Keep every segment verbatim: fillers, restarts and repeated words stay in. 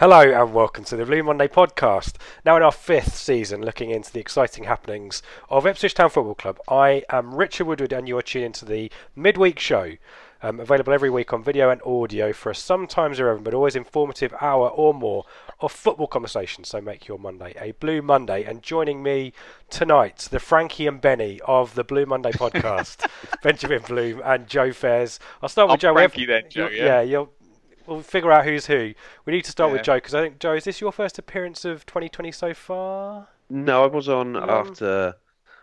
Hello and welcome to the Blue Monday podcast. Now in our fifth season, looking into the exciting happenings of Ipswich Town Football Club. I am Richard Woodward and you are tuning into the midweek show, um, available every week on video and audio for a sometimes irreverent but always informative hour or more of football conversation. So make your Monday a Blue Monday. And joining me tonight, the Frankie and Benny of the Blue Monday podcast, Benjamin Bloom and Joe Fares. I'll start with I'm Joe. Frankie then, Joe. Yeah, yeah you're... We'll figure out who's who. We need to start yeah. with Joe, because I think, Joe, is this your first appearance of twenty twenty so far? No, I was on um, after...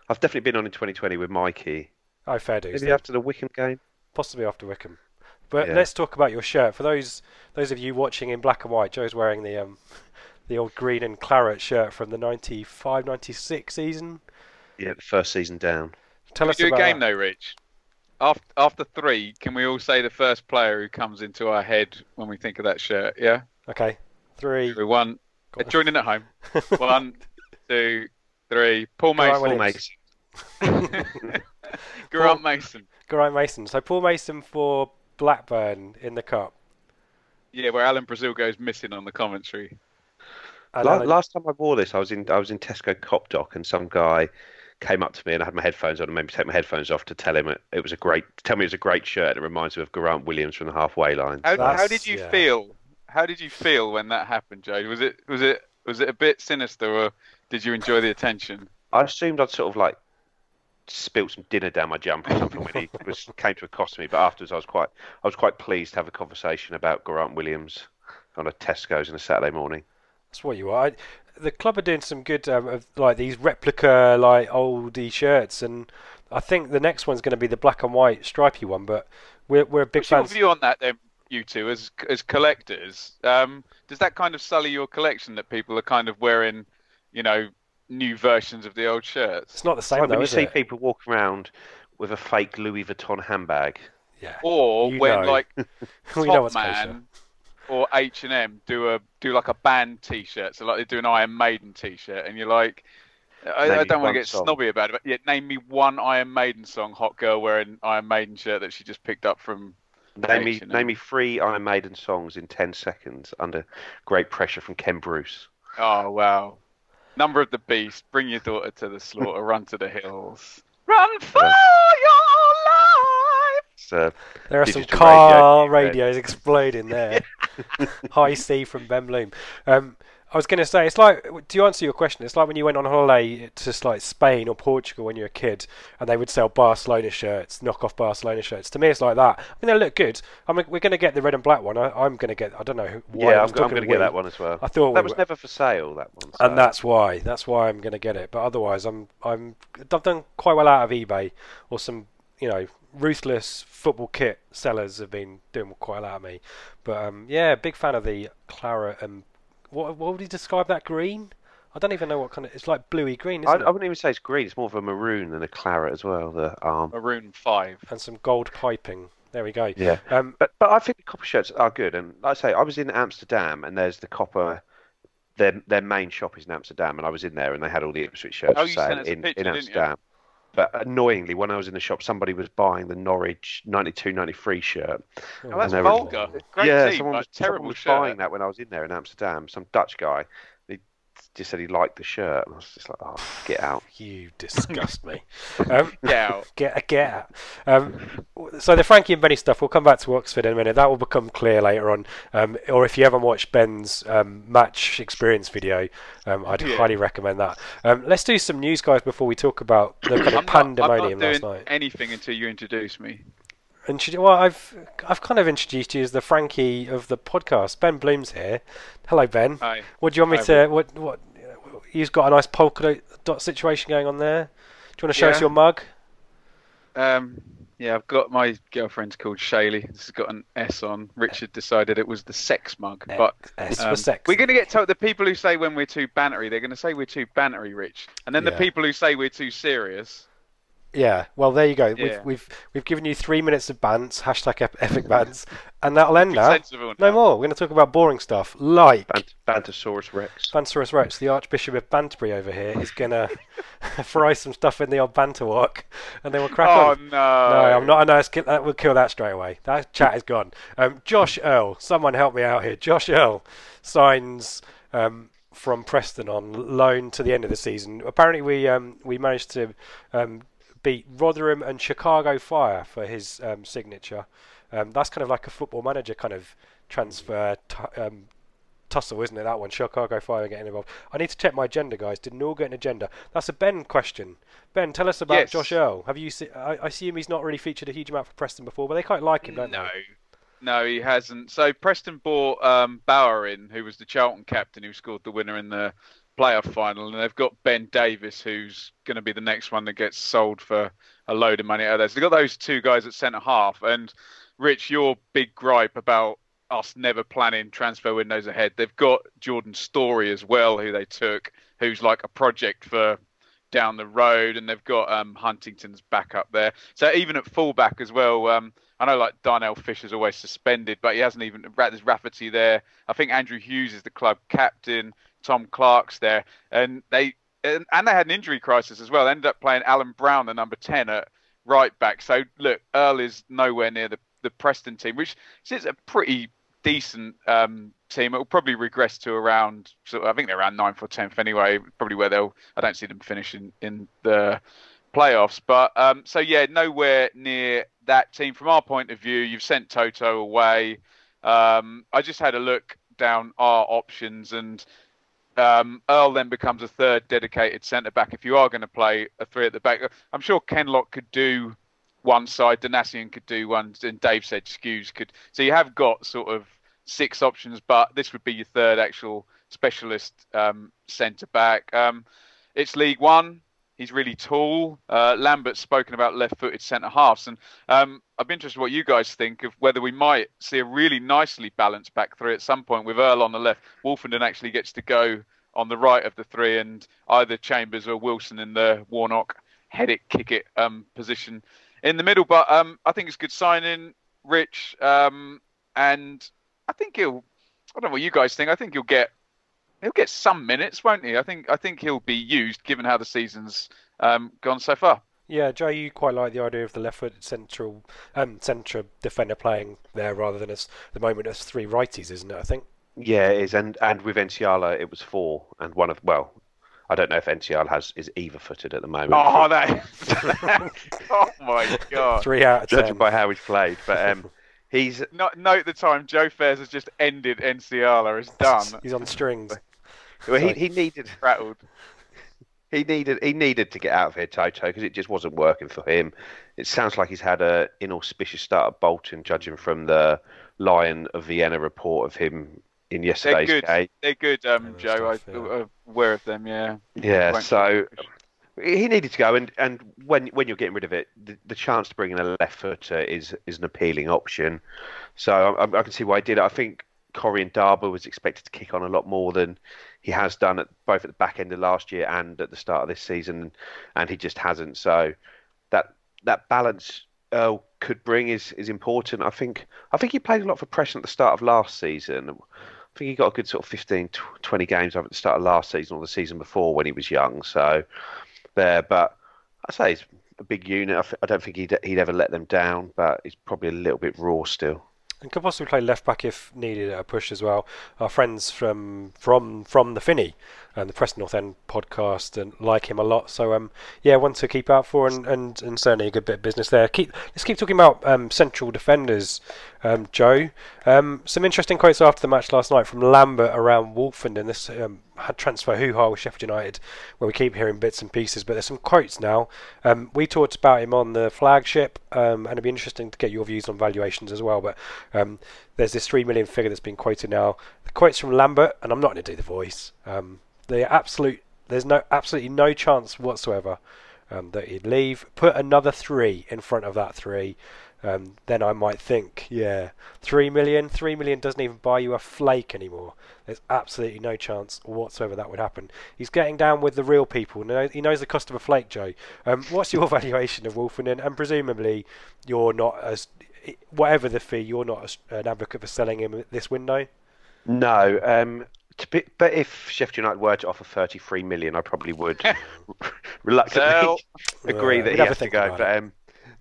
I've definitely been on in twenty twenty with Mikey. Oh, fair dues. Maybe then. After the Wickham game? Possibly after Wickham. But yeah. Let's talk about your shirt. For those those of you watching in black and white, Joe's wearing the um, the old green and claret shirt from the ninety-five ninety-six season. Yeah, the first season down. Tell Can us we do about a game that. Though, Rich? After, after three, can we all say the first player who comes into our head when we think of that shirt? Yeah. Okay. Three. Three one. Uh, join in at home. One, two, three. Paul Mason. Paul Mason. Grant Mason. Grant Mason. So Paul Mason for Blackburn in the cup. Yeah, where Alan Brazil goes missing on the commentary. La- last time I wore this, I was in I was in Tesco Cop Dock, and some guy came up to me, and I had my headphones on and made me take my headphones off to tell him it, it was a great tell me it was a great shirt, and it reminds me of Grant Williams from the halfway line. How, how did you yeah. feel? How did you feel when that happened, Joe? Was it was it was it a bit sinister, or did you enjoy the attention? I assumed I'd sort of like spilt some dinner down my jumper or something when he was, came to accost me, but afterwards I was quite I was quite pleased to have a conversation about Grant Williams on a Tesco's on a Saturday morning. That's what you are. I, the club are doing some good um, of like these replica like oldie shirts, and I think the next one's going to be the black and white stripy one. But we're we're big What's fans. What's your view on that, then, you two, as as collectors? Um, does that kind of sully your collection that people are kind of wearing, you know, new versions of the old shirts? It's not the same. Well, though, when you is see it? people walking around with a fake Louis Vuitton handbag, yeah, or you when know. like we know what's man. Or H and M do a do like a band T-shirt, so like they do an Iron Maiden T-shirt, and you're like, I, I don't want to get song. snobby about it, but yeah, name me one Iron Maiden song, hot girl wearing Iron Maiden shirt that she just picked up from. Name me, name me three Iron Maiden songs in ten seconds under great pressure from Ken Bruce. Oh wow! Number of the Beast, Bring Your Daughter to the Slaughter, Run to the Hills, Run for yeah. your life. Uh, there are some car radio radios exploding there. Hi, Steve from Ben Bloom. Um, I was going to say, it's like, to answer your question, it's like when you went on holiday to like Spain or Portugal when you were a kid, and they would sell Barcelona shirts, knockoff Barcelona shirts. To me, it's like that. I mean, they look good. I mean, we're going to get the red and black one. I, I'm going to get. I don't know why. Yeah, I'm, I'm going to get that one as well. I thought that we was were. never for sale. That one. So. And that's why. That's why I'm going to get it. But otherwise, I'm I'm I've done quite well out of eBay or some, you know, ruthless football kit sellers have been doing quite a lot of me. But um, yeah, big fan of the claret and what what would you describe that green? I don't even know what kind of... It's like bluey green, isn't I, it? I wouldn't even say it's green. It's more of a maroon than a claret as well. The um, maroon five. And some gold piping. There we go. Yeah. Um, but but I think the copper shirts are good. And like I say, I was in Amsterdam and there's the copper... Their their main shop is in Amsterdam. And I was in there and they had all the Ipswich shirts oh, you sent us a in, picture, in Amsterdam. But annoyingly, when I was in the shop, somebody was buying the Norwich ninety-two ninety-three shirt. Oh, and that's vulgar. Were, Great yeah, team, someone was, terrible someone was shirt. buying that when I was in there in Amsterdam. Some Dutch guy. Just said he liked the shirt, and I was just like, "Oh, get out! You disgust me! Um, get out! Get get out!" Um, so the Frankie and Benny stuff. We'll come back to Oxford in a minute. That will become clear later on. Um, or if you haven't watched Ben's um, match experience video, um, I'd yeah. highly recommend that. Um, let's do some news, guys, before we talk about the kind of I'm pandemonium not, I'm not doing last night. Anything until you introduce me. Well, I've I've kind of introduced you as the Frankie of the podcast. Ben Bloom's here. Hello, Ben. Hi. What do you want me Hi. to? What what? You've got a nice polka dot situation going on there. Do you want to show yeah. us your mug? Um. Yeah, I've got my girlfriend's called Shaylee. This has got an S on. Richard decided it was the sex mug, but S um, for sex. We're going to get told the people who say when we're too bantery, they're going to say we're too bantery, Rich, and then yeah. the people who say we're too serious. Yeah, well, there you go. Yeah. We've we've we've given you three minutes of bants, hashtag epic bants, and that'll end now. No now. more. We're going to talk about boring stuff like Bant- Bantosaurus Rex. Bantosaurus Rex, the Archbishop of Banterbury over here, is going to fry some stuff in the old banter walk, and then we'll crack oh, on. Oh, no. No, I'm not. No, let's get, we'll kill that straight away. That chat is gone. Um, Josh Earl, someone help me out here. Josh Earl signs... Um, from Preston on loan to the end of the season. Apparently we um, we managed to um, beat Rotherham and Chicago Fire for his um, signature. Um, that's kind of like a Football Manager kind of transfer t- um, tussle, isn't it, that one? Chicago Fire getting involved. I need to check my agenda, guys. Didn't all get an agenda. That's a Ben question. Ben, tell us about yes. Josh Earl. Have you se- I-, I assume he's not really featured a huge amount for Preston before, but they quite like him, don't no. they? No, he hasn't. So Preston bought um, Bauer in, who was the Charlton captain who scored the winner in the playoff final. And they've got Ben Davis, who's going to be the next one that gets sold for a load of money out there. So they've got those two guys at centre-half. And, Rich, your big gripe about us never planning transfer windows ahead, they've got Jordan Storey as well, who they took, who's like a project for down the road. And they've got um, Huntington's back up there. So even at full-back as well... Um, I know, like, Darnell Fisher's always suspended, but he hasn't even... There's Rafferty there. I think Andrew Hughes is the club captain. Tom Clark's there. And they and, and they had an injury crisis as well. They ended up playing Alan Brown, the number ten, at right back. So, look, Earl is nowhere near the, the Preston team, which is a pretty decent um, team. It will probably regress to around... So I think they're around ninth or tenth anyway, probably where they'll... I don't see them finishing in the... playoffs, but um, so yeah, nowhere near that team from our point of view. You've sent Toto away. Um, I just had a look down our options, and um, Earl then becomes a third dedicated centre back if you are going to play a three at the back. I'm sure Kenlock could do one side, Danassian could do one, and Dave said Skews could. So you have got sort of six options, but this would be your third actual specialist um, centre back. Um, it's League One. He's really tall. Uh, Lambert's spoken about left-footed centre-halves. And um, I'd be interested in what you guys think of whether we might see a really nicely balanced back three at some point with Earl on the left. Wolfenden actually gets to go on the right of the three, and either Chambers or Wilson in the Warnock head-it, kick-it um, position in the middle. But um, I think it's good signing, Rich. Um, and I think he'll... I don't know what you guys think. I think he'll get... He'll get some minutes, won't he? I think I think he'll be used, given how the season's um, gone so far. Yeah, Joe, you quite like the idea of the left-footed central um, central defender playing there rather than as the moment as three righties, isn't it? I think. Yeah, it is, and and with Enciala it was four, and one of well, I don't know if Enciala has is either-footed at the moment. Oh, that! Oh my God! Three out of ten. Judging by how he's played, but. Um, He's not, note the time. Joe Fares has just ended Enciala as done. He's on strings. Well, he, he needed rattled. He needed he needed to get out of here, Toto, because it just wasn't working for him. It sounds like he's had an inauspicious start at Bolton, judging from the Lion of Vienna report of him in yesterday's game. They're good, They're good um, Joe. Stuff, yeah. I'm aware of them. Yeah. Yeah. So. He needed to go, and, and when when you're getting rid of it, the, the chance to bring in a left footer is is an appealing option. So I, I can see why he did it. I think Corrie and Darby was expected to kick on a lot more than he has done, at both at the back end of last year and at the start of this season, and he just hasn't. So that that balance Earl could bring is is important. I think I think he played a lot for Preston at the start of last season. I think he got a good sort of fifteen, twenty games up at the start of last season or the season before when he was young. So there, but I say he's a big unit. I, th- I don't think he'd, he'd ever let them down, but he's probably a little bit raw still. And could possibly play left back if needed at a push as well. Our friends from from from the Finney and the Preston North End podcast and like him a lot. So um yeah, one to keep out for, and, and, and certainly a good bit of business there. Keep let's keep talking about um, central defenders, um, Joe. Um, some interesting quotes after the match last night from Lambert around Wolfenden, and this um, had transfer hoo-ha with Sheffield United, where we keep hearing bits and pieces, but there's some quotes now. Um, we talked about him on the flagship, um, and it'd be interesting to get your views on valuations as well, but um, there's this three million figure that's been quoted now. The quote's from Lambert, and I'm not going to do the voice. Um, the absolute, there's no absolutely no chance whatsoever um, that he'd leave. Put another three in front of that three. Um, then I might think, yeah, three million, three million doesn't even buy you a flake anymore. There's absolutely no chance whatsoever that would happen. He's getting down with the real people. He knows the cost of a flake, Joe. Um, what's your valuation of Wolfenden? And presumably, you're not as, whatever the fee, you're not an advocate for selling him at this window. No, um, to be, but if Sheffield United were to offer thirty-three million, I probably would reluctantly so, agree uh, that he has to go. But, um,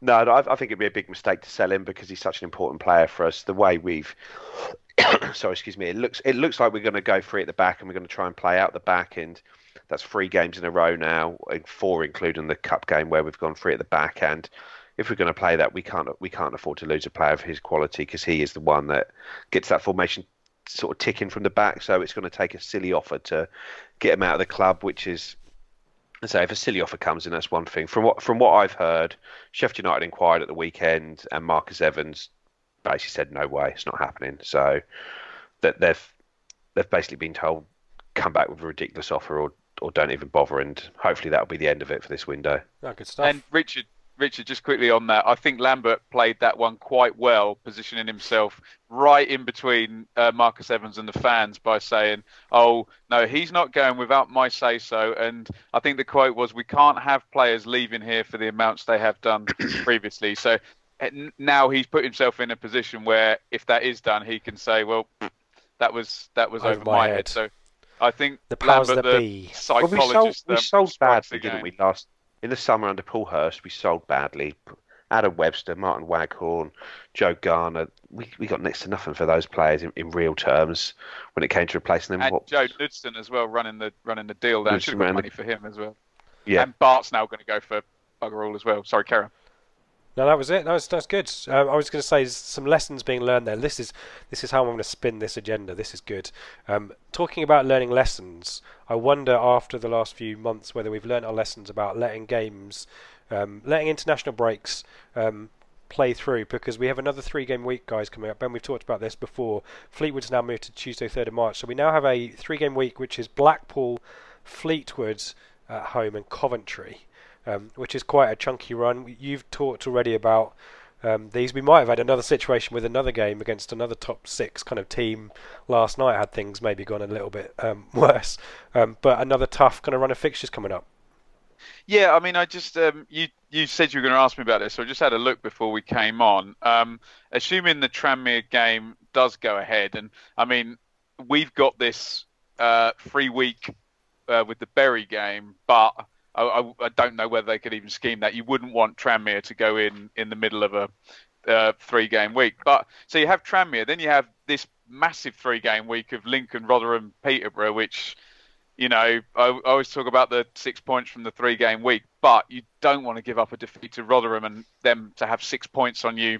No, no, I think it'd be a big mistake to sell him because he's such an important player for us. The way we've, sorry, excuse me, it looks it looks like we're going to go free at the back and we're going to try and play out the back, and that's three games in a row now, and four including the cup game where we've gone free at the back. And if we're going to play that, we can't we can't afford to lose a player of his quality because he is the one that gets that formation sort of ticking from the back. So it's going to take a silly offer to get him out of the club, which is. So if a silly offer comes in, that's one thing. From what from what I've heard, Sheffield United inquired at the weekend, and Marcus Evans basically said, "No way, it's not happening." So that they've they've basically been told, "Come back with a ridiculous offer, or or don't even bother." And hopefully that'll be the end of it for this window. Oh, good stuff. And Richard, Richard, just quickly on that, I think Lambert played that one quite well, positioning himself right in between uh, Marcus Evans and the fans by saying, oh, no, he's not going without my say-so. And I think the quote was, we can't have players leaving here for the amounts they have done previously. So now he's put himself in a position where if that is done, he can say, well, that was that was over, over my head. head. So I think the powers Lambert, that the be. psychologist... Well, we sold, we sold badly, didn't we, last in the summer under Paul Hurst, we sold badly. Adam Webster, Martin Waghorn, Joe Garner. We we got next to nothing for those players in, in real terms when it came to replacing them. And what, Joe Ludson as well, running the running the deal. That should have got money for him as well. Yeah. And Bart's now going to go for bugger all as well. Sorry, Karen. No, that was it. That was, that was good. Um, I was going to say some lessons being learned there. This is this is how I'm going to spin this agenda. This is good. Um, talking about learning lessons, I wonder after the last few months whether we've learned our lessons about letting games, um, letting international breaks um, play through, because we have another three-game week, guys, coming up. Ben, we've talked about this before. Fleetwood's now moved to Tuesday, third of March. So we now have a three-game week, which is Blackpool, Fleetwood at home, and Coventry. Um, which is quite a chunky run. You've talked already about um, these. We might have had another situation with another game against another top six kind of team last night had things maybe gone a little bit um, worse. Um, but another tough kind of run of fixtures coming up. Yeah, I mean, I just um, you you said you were going to ask me about this, so I just had a look before we came on. Um, assuming the Tranmere game does go ahead, and I mean, we've got this uh, free week uh, with the Bury game, but I, I don't know whether they could even scheme that. You wouldn't want Tranmere to go in in the middle of a uh, three-game week. But so you have Tranmere, then you have this massive three-game week of Lincoln, Rotherham, Peterborough, which, you know, I, I always talk about the six points from the three-game week, but you don't want to give up a defeat to Rotherham and them to have six points on you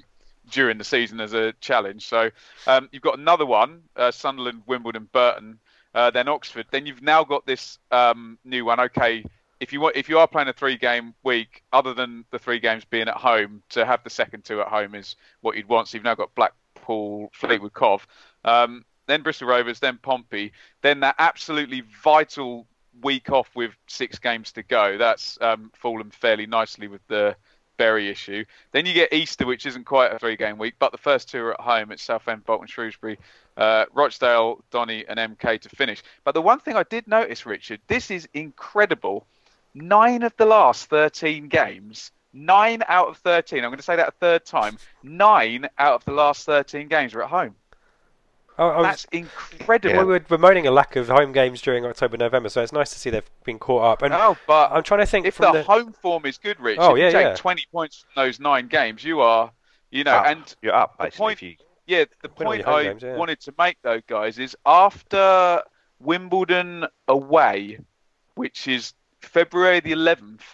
during the season as a challenge. So um, you've got another one, uh, Sunderland, Wimbledon, Burton, uh, then Oxford. Then you've now got this um, new one, okay, If you want, if you are playing a three-game week, other than the three games being at home, to have the second two at home is what you'd want. So you've now got Blackpool, Fleetwood, Cov, um, then Bristol Rovers, then Pompey, then that absolutely vital week off with six games to go. That's um, fallen fairly nicely with the Bury issue. Then you get Easter, which isn't quite a three-game week, but the first two are at home. It's Southend, Bolton, Shrewsbury, uh, Rochdale, Donny and M K to finish. But the one thing I did notice, Richard, this is incredible. Nine of the last thirteen games, nine out of thirteen, I'm going to say that a third time, nine out of the last thirteen games are at home. Oh, I was, that's incredible. Yeah. We were bemoaning a lack of home games during October, November, so it's nice to see they've been caught up. And oh, but I'm trying to think. If from the, the home form is good, Rich, oh, if yeah, you take yeah. twenty points from those nine games, you are, you know, up. and you're up. Actually, point, if you yeah, the point I games, yeah. wanted to make though, guys, is after Wimbledon away, which is February the eleventh,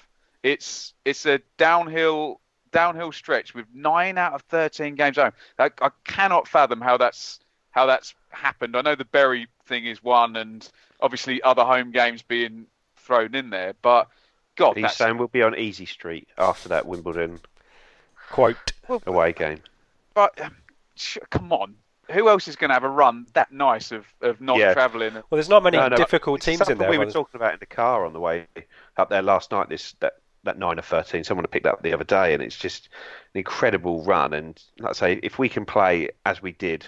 it's it's a downhill. downhill stretch with nine out of thirteen games home. I, I cannot fathom how that's how that's happened. I know the Bury thing is one, and obviously other home games being thrown in there. But God, he's saying we'll be on easy street after that Wimbledon quote well, away game. But um, sh- come on, who else is going to have a run that nice of, of not yeah. travelling? Well, there's not many no, no, difficult teams in there. We were was... talking about in the car on the way up there last night. This that. That nine or thirteen, someone picked up the other day, and it's just an incredible run. And like I say, if we can play as we did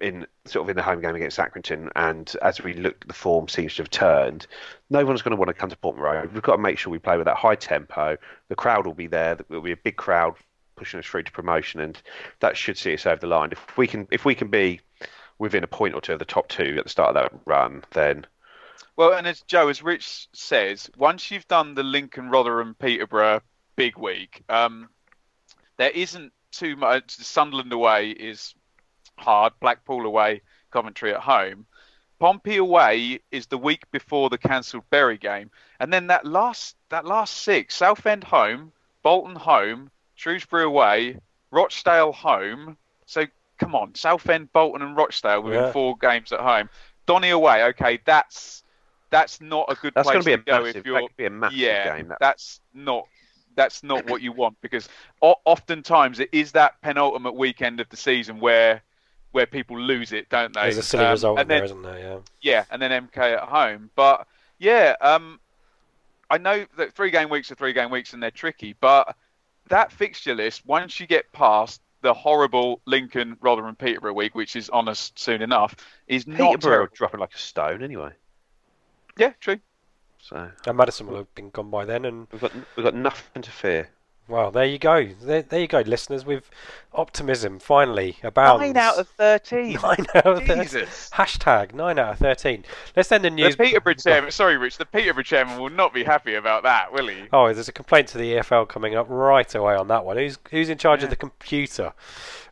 in sort of in the home game against Accrington, and as we look, the form seems to have turned. No one's going to want to come to Portman Road. We've got to make sure we play with that high tempo. The crowd will be there. There'll be a big crowd pushing us through to promotion, and that should see us over the line. If we can, if we can be within a point or two of the top two at the start of that run, then. Well, and as Joe, as Rich says, once you've done the Lincoln, Rotherham, Peterborough big week, um, there isn't too much. Sunderland away is hard. Blackpool away, Coventry at home. Pompey away is the week before the cancelled Bury game. And then that last that last six, Southend home, Bolton home, Shrewsbury away, Rochdale home. So, come on, Southend, Bolton and Rochdale within yeah. four games at home. Donny away, okay, that's... That's not a good that's place to go massive, if you're. That could be a massive yeah, game. That. That's not. That's not what you want, because o- oftentimes it is that penultimate weekend of the season where, where people lose it, don't they? There's a silly um, result in then, there, isn't there? Yeah. Yeah, and then M K at home, but yeah, um, I know that three game weeks are three game weeks and they're tricky, but that fixture list, once you get past the horrible Lincoln, Rotherham, Peterborough week, which is on us soon enough, is Peterborough not terrible. Dropping like a stone anyway. Yeah, true. So and Madison will have been gone by then, and we've got we've got nothing to fear. Well, there you go. There, there you go, listeners. With optimism, finally abounds. Nine out of thirteen. Nine out of thirteen. Jesus. Hashtag nine out of thirteen. Let's end the news. The Peterborough chairman. Sorry, Rich. The Peterborough chairman will not be happy about that, will he? Oh, there's a complaint to the E F L coming up right away on that one. Who's who's in charge yeah. of the computer?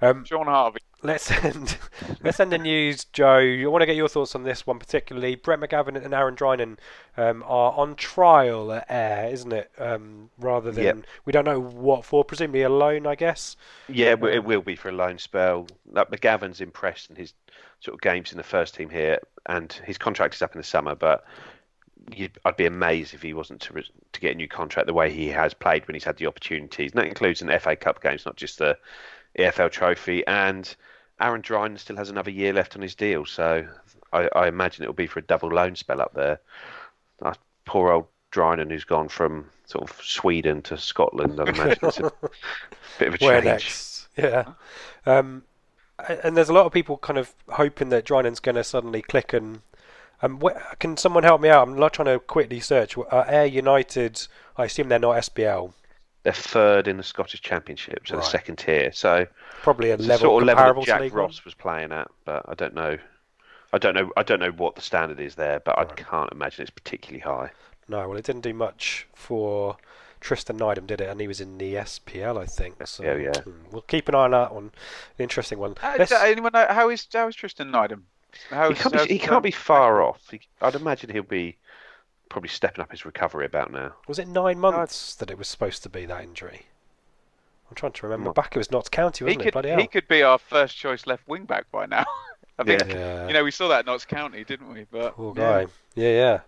Um, Sean Harvey. Let's end. Let's end the news, Joe. I want to get your thoughts on this one particularly. Brett McGavin and Aaron Drinan um, are on trial at Ayr, isn't it? Um, rather than yep. we don't know what for. Presumably a loan, I guess. Yeah, um, it will be for a loan spell. Like, McGavin's impressed in his sort of games in the first team here, and his contract is up in the summer. But you'd, I'd be amazed if he wasn't to, to get a new contract the way he has played when he's had the opportunities. And that includes in F A Cup games, not just the E F L Trophy, and Aaron Drinan still has another year left on his deal, so I, I imagine it will be for a double loan spell up there. Uh, poor old Drinan, who's gone from sort of Sweden to Scotland, I imagine it's a bit of a change. Where next? Yeah. Um, and there's a lot of people kind of hoping that Drynan's going to suddenly click and... Um, wh- can someone help me out? I'm not trying to quickly search. Uh, Ayr United, I assume they're not S B L. They're third in the Scottish Championship, so right. the second tier. So probably a level sort of comparable level Jack to League Ross One? Was playing at, but I don't know. I don't know. I don't know what the standard is there, but right. I can't imagine it's particularly high. No, well, it didn't do much for Tristan Nydam, did it? And he was in the S P L, I think. So yeah, yeah. We'll keep an eye on that one. An interesting one. Uh, anyone know how is how is Tristan Nydam? How is, he can't, be, he can't um, be far off. He, I'd imagine he'll be. Probably stepping up his recovery about now. Was it nine months that it was supposed to be, that injury? I'm trying to remember. Back it was Notts County, wasn't he could, it? Bloody hell. He could be our first choice left wing back by now. I think yeah. you know we saw that at Notts County, didn't we? But poor guy. Yeah, yeah. yeah.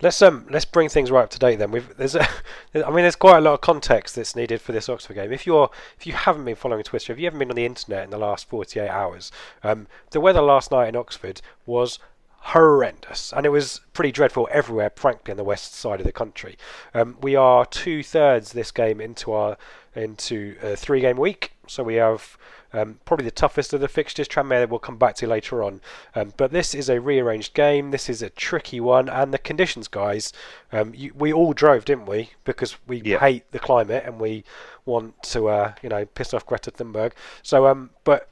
Let's um, let's bring things right up to date then. We've there's, a, I mean, there's quite a lot of context that's needed for this Oxford game. If you're, if you haven't been following Twitter, if you haven't been on the internet in the last forty-eight hours, um, the weather last night in Oxford was horrendous, and it was pretty dreadful everywhere, practically on the west side of the country. Um, we are two thirds this game into our into a three game week, so we have um, probably the toughest of the fixtures. Tranmere that we'll come back to later on, um, but this is a rearranged game. This is a tricky one, and the conditions, guys. Um, you, we all drove, didn't we? Because we yeah. hate the climate and we want to, uh, you know, piss off Greta Thunberg. So, um, but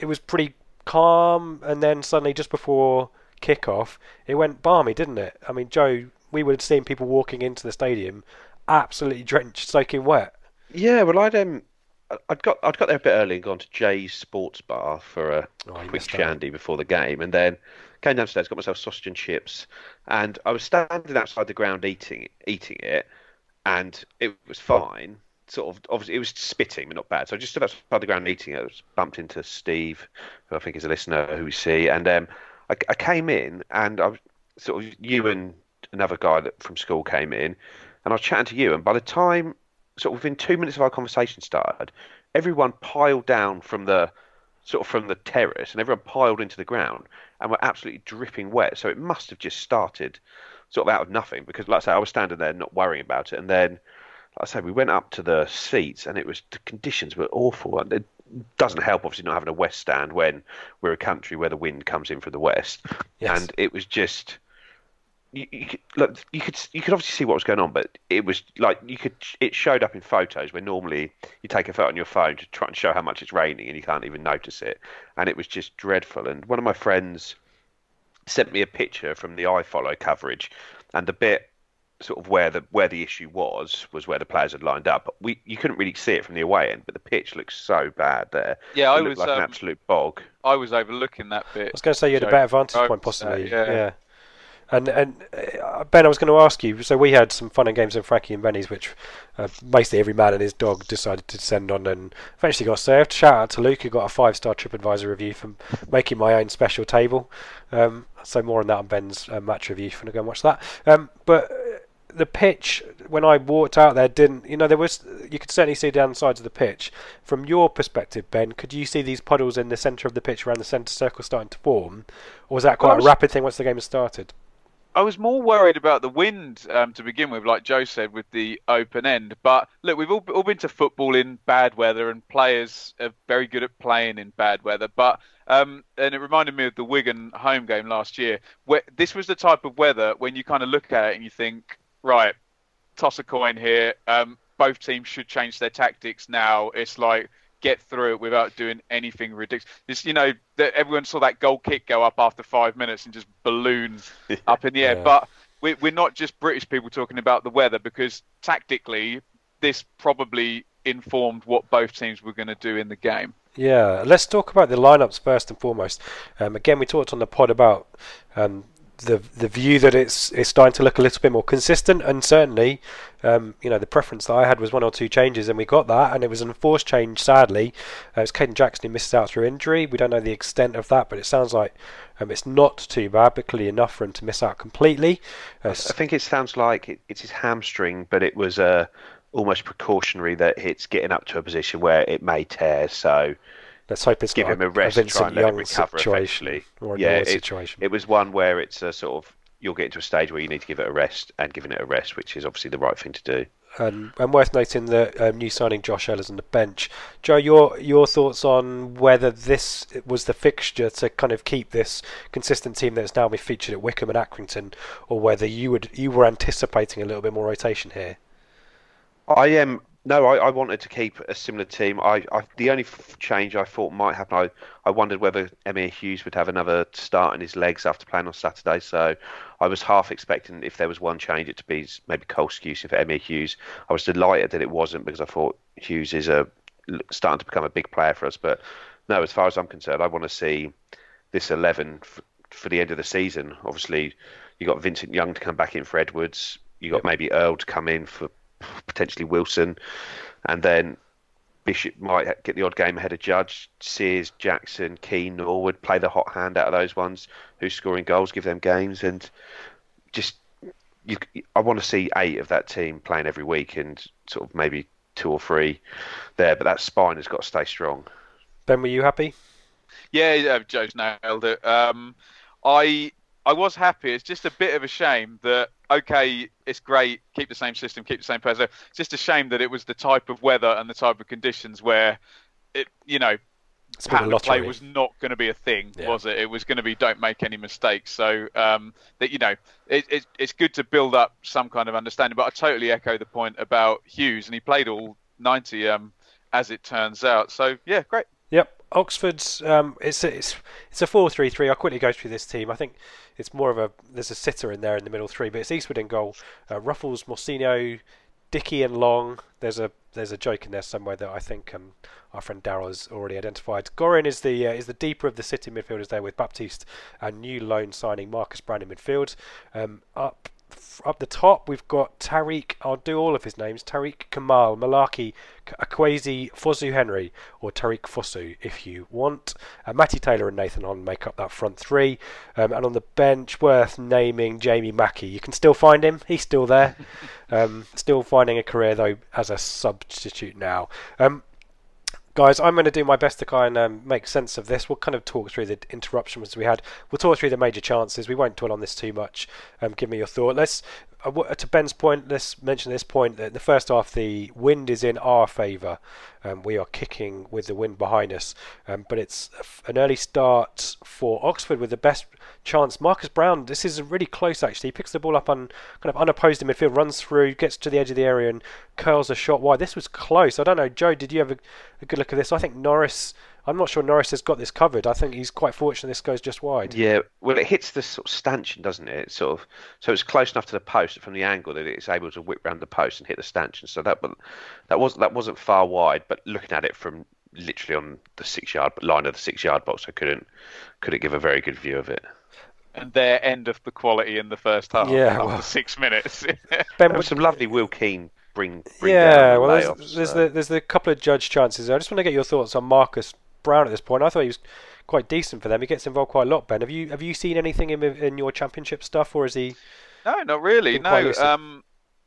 it was pretty calm, and then suddenly just before kickoff, it went balmy, didn't it? I mean, Joe, we would have seen people walking into the stadium absolutely drenched, soaking wet. Yeah, well, I'd um, I'd got I'd got there a bit early and gone to Jay's Sports Bar for a oh, quick shandy before the game, and then came downstairs, got myself sausage and chips, and I was standing outside the ground eating eating it, and it was fine. Sort of, obviously, it was spitting, but not bad. So I just stood outside the ground eating it. I was bumped into Steve, who I think is a listener who we see, and um. I, I came in and I was sort of you and another guy that from school came in, and I was chatting to you. And by the time, sort of within two minutes of our conversation started, everyone piled down from the sort of from the terrace, and everyone piled into the ground and were absolutely dripping wet. So it must have just started sort of out of nothing, because, like I say, I was standing there not worrying about it, and then, like I say, we went up to the seats, and it was the conditions were awful. And it, doesn't help, obviously, not having a west stand when we're a country where the wind comes in from the west. Yes. And it was just you, you could, look, you could you could obviously see what was going on, but it was like you could it showed up in photos where normally you take a photo on your phone to try and show how much it's raining, and you can't even notice it. And it was just dreadful. And one of my friends sent me a picture from the iFollow coverage, and the bit sort of where the where the issue was was where the players had lined up. We you couldn't really see it from the away end, but the pitch looks so bad there. Yeah, it I was like um, an absolute bog. I was overlooking that bit. I was going to say you had so, a better vantage point possibly. Uh, yeah. yeah. And and uh, Ben, I was going to ask you. So we had some fun and games in Frankie and Benny's, which uh, basically every man and his dog decided to descend on, and eventually got served. Shout out to Luke, who got a five-star TripAdvisor review for making my own special table. Um, so more on that on Ben's uh, match review. If you want to go and watch that. Um, but the pitch, when I walked out there, didn't you know there was? You could certainly see down the sides of the pitch. From your perspective, Ben, could you see these puddles in the centre of the pitch around the centre circle starting to form, or was that quite well, was, a rapid thing once the game had started? I was more worried about the wind um, to begin with, like Joe said, with the open end. But look, we've all, all been to football in bad weather, and players are very good at playing in bad weather. But um, and it reminded me of the Wigan home game last year, where this was the type of weather when you kind of look at it and you think, right, toss a coin here. Um, both teams should change their tactics now. It's like get through it without doing anything ridiculous. It's, you know, that everyone saw that goal kick go up after five minutes and just balloon up in the air. Yeah. But we, we're not just British people talking about the weather, because tactically this probably informed what both teams were going to do in the game. Yeah, let's talk about the lineups first and foremost. Um, again, we talked on the pod about Um, the the view that it's it's starting to look a little bit more consistent, and certainly um, you know the preference that I had was one or two changes, and we got that, and it was an enforced change, sadly. Uh, it was Caden Jackson who missed out through injury. We don't know the extent of that, but it sounds like um, it's not too bad, but clearly enough for him to miss out completely. Uh, I think it sounds like it, it's his hamstring, but it was uh, almost precautionary that it's getting up to a position where it may tear, so let's hope it's give not him a rest, a try and let him recover eventually. Yeah, it, situation. It was one where it's a sort of you'll get to a stage where you need to give it a rest, and giving it a rest, which is obviously the right thing to do. And, and worth noting that um, new signing Josh Eller's on the bench. Joe, your your thoughts on whether this was the fixture to kind of keep this consistent team that's now been featured at Wickham and Accrington, or whether you would you were anticipating a little bit more rotation here? I am. Um, No, I, I wanted to keep a similar team. I, I the only f- change I thought might happen, I, I wondered whether Emir Hughes would have another start in his legs after playing on Saturday. So I was half expecting if there was one change, it to be maybe Cole Skuse for Emir Hughes. I was delighted that it wasn't, because I thought Hughes is a, starting to become a big player for us. But no, as far as I'm concerned, I want to see this eleven f- for the end of the season. Obviously, you got Vincent Young to come back in for Edwards. You got maybe Earl to come in for potentially Wilson, and then Bishop might get the odd game ahead of Judge. Sears, Jackson, Keane, Norwood play the hot hand out of those ones who's scoring goals, give them games, and just you, I want to see eight of that team playing every week, and sort of maybe two or three there, but that spine has got to stay strong. Ben, were you happy? Yeah, uh, Joe's nailed it. Um, I I was happy. It's just a bit of a shame that, okay, it's great, keep the same system, keep the same person. It's just a shame that it was the type of weather and the type of conditions where, it, you know, pattern play was not going to be a thing, yeah. was it? It was going to be don't make any mistakes. So, um, that you know, it, it, it's good to build up some kind of understanding. But I totally echo the point about Hughes, and he played all ninety, um, as it turns out. So, yeah, great. Yep. Oxford's um, it's it's it's a four three three. I'll quickly go through this team. I think it's more of a there's a sitter in there in the middle three, but it's Eastwood in goal, uh, Ruffles, Morcino, Dickey, and Long. There's a there's a joke in there somewhere that I think um, our friend Darryl has already identified. Gorin is the uh, is the deeper of the City midfielders there with Baptiste and new loan signing Marcus Brown in midfield. Um, up up the top we've got Tariq. I'll do all of his names: Tariq Kamal, Malaki, Akwesi, Fosu Henry, or Tariq Fosu if you want. Uh, Matty Taylor and Nathan Holland make up that front three, um, and on the bench worth naming Jamie Mackie. You can still find him, he's still there, um, still finding a career though as a substitute now. Um, guys, I'm going to do my best to kind of um, make sense of this. We'll kind of talk through the interruptions we had. We'll talk through the major chances. We won't dwell on this too much. Um, give me your thought. Let's, uh, to Ben's point, let's mention this point that in the first half, the wind is in our favour. Um, we are kicking with the wind behind us. Um, but it's an early start for Oxford with the best chance. Marcus Brown, this is really close actually. He picks the ball up on kind of unopposed in midfield, runs through, gets to the edge of the area and curls a shot wide. This was close. I don't know, Joe, did you have a, a good look at this? I think Norris, I'm not sure Norris has got this covered. I think he's quite fortunate this goes just wide. Yeah, well, it hits the sort of stanchion, doesn't it? It's sort of, so it's close enough to the post from the angle that it's able to whip round the post and hit the stanchion. So that that was that wasn't far wide, but looking at it from literally on the six yard line of the six yard box, I couldn't couldn't give a very good view of it. And their end of the quality in the first half, yeah, after well, six minutes. Ben, there was some lovely Will Keane bring, bring yeah, down. Yeah, well, there's, playoffs, there's, so. the, there's the couple of judge chances. I just want to get your thoughts on Marcus Brown at this point. I thought he was quite decent for them. He gets involved quite a lot, Ben. Have you have you seen anything in in your championship stuff, or is he? No, not really. No, um,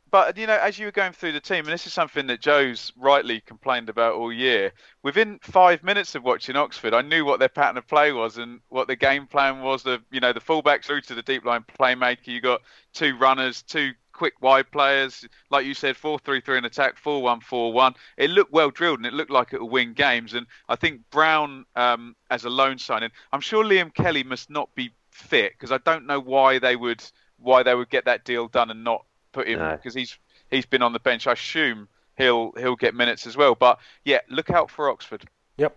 but you know, as you were going through the team, and this is something that Joe's rightly complained about all year. Within five minutes of watching Oxford, I knew what their pattern of play was and what the game plan was. The you know the fullback through to the deep line playmaker. You got two runners, two quick wide players, like you said, four three three in attack, four one four one. It looked well drilled and it looked like it would win games. And I think Brown um, as a loan signing, I'm sure Liam Kelly must not be fit because I don't know why they would why they would get that deal done and not put him because no. he's he's been on the bench. I assume he'll he'll get minutes as well. But yeah, look out for Oxford. Yep.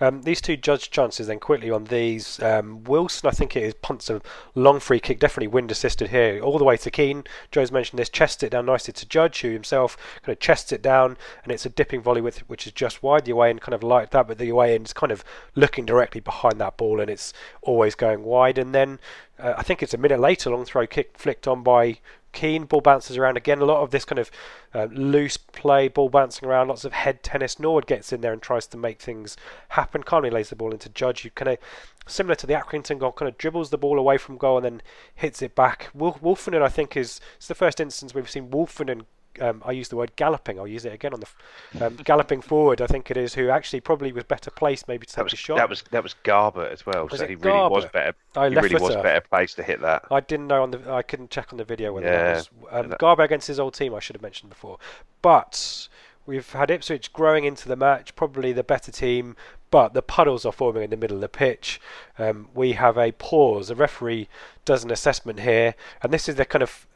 Um, these two judge chances then quickly on these. Um, Wilson, I think it is, punts a long free kick, definitely wind assisted here, all the way to Keane. Joe's mentioned this, chests it down nicely to Judge, who himself kind of chests it down, and it's a dipping volley with which is just wide. The away end kind of like that, but the away end is kind of looking directly behind that ball, and it's always going wide. And then uh, I think it's a minute later, long throw kick flicked on by Keane, ball bounces around again. A lot of this kind of uh, loose play, ball bouncing around, lots of head tennis. Norwood gets in there and tries to make things happen. Calmly lays the ball into Judge, who kind of, similar to the Accrington goal, kind of dribbles the ball away from goal and then hits it back. Wolf- Wolfenden, I think, is it's the first instance we've seen Wolfenden. Um, I use the word galloping. I'll use it again on the um, galloping forward. I think it is who actually probably was better placed maybe to take the shot. That was that was Garber as well. Was so he Garber? Really was better. I he really was her. better placed to hit that. I didn't know on the. I couldn't check on the video whether yeah. that was um, yeah. Garber against his old team. I should have mentioned before, but. We've had Ipswich growing into the match, probably the better team, but the puddles are forming in the middle of the pitch. Um, we have a pause. The referee does an assessment here, and this is the kind of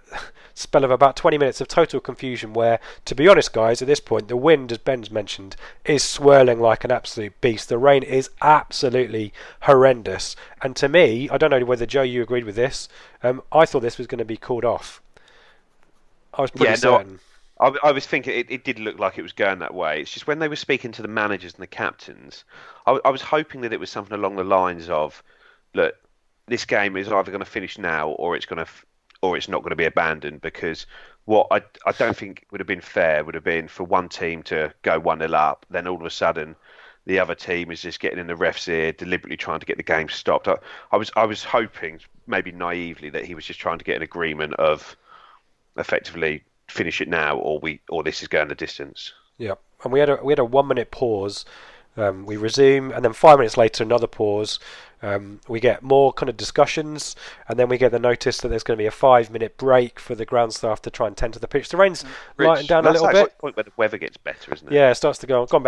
spell of about twenty minutes of total confusion where, to be honest, guys, at this point, the wind, as Ben's mentioned, is swirling like an absolute beast. The rain is absolutely horrendous. And to me, I don't know whether, Joe, you agreed with this, um, I thought this was going to be called off. I was pretty yeah, certain. No, I, I was thinking it, it did look like it was going that way. It's just when they were speaking to the managers and the captains, I, I was hoping that it was something along the lines of, look, this game is either going to finish now or it's going to, f- or it's not going to be abandoned, because what I, I don't think would have been fair would have been for one team to go one nil up, then all of a sudden the other team is just getting in the ref's ear, deliberately trying to get the game stopped. I, I was I was hoping, maybe naively, that he was just trying to get an agreement of effectively finish it now, or we, or this is going the distance. Yeah, and we had a we had a one minute pause Um, we resume, and then five minutes later, another pause. Um, we get more kind of discussions, and then we get the notice that there's going to be a five-minute break for the ground staff to try and tend to the pitch. The rain's Rich, lighting down a little bit. That's the point where the weather gets better, isn't it? Yeah, it starts to go on. Go on,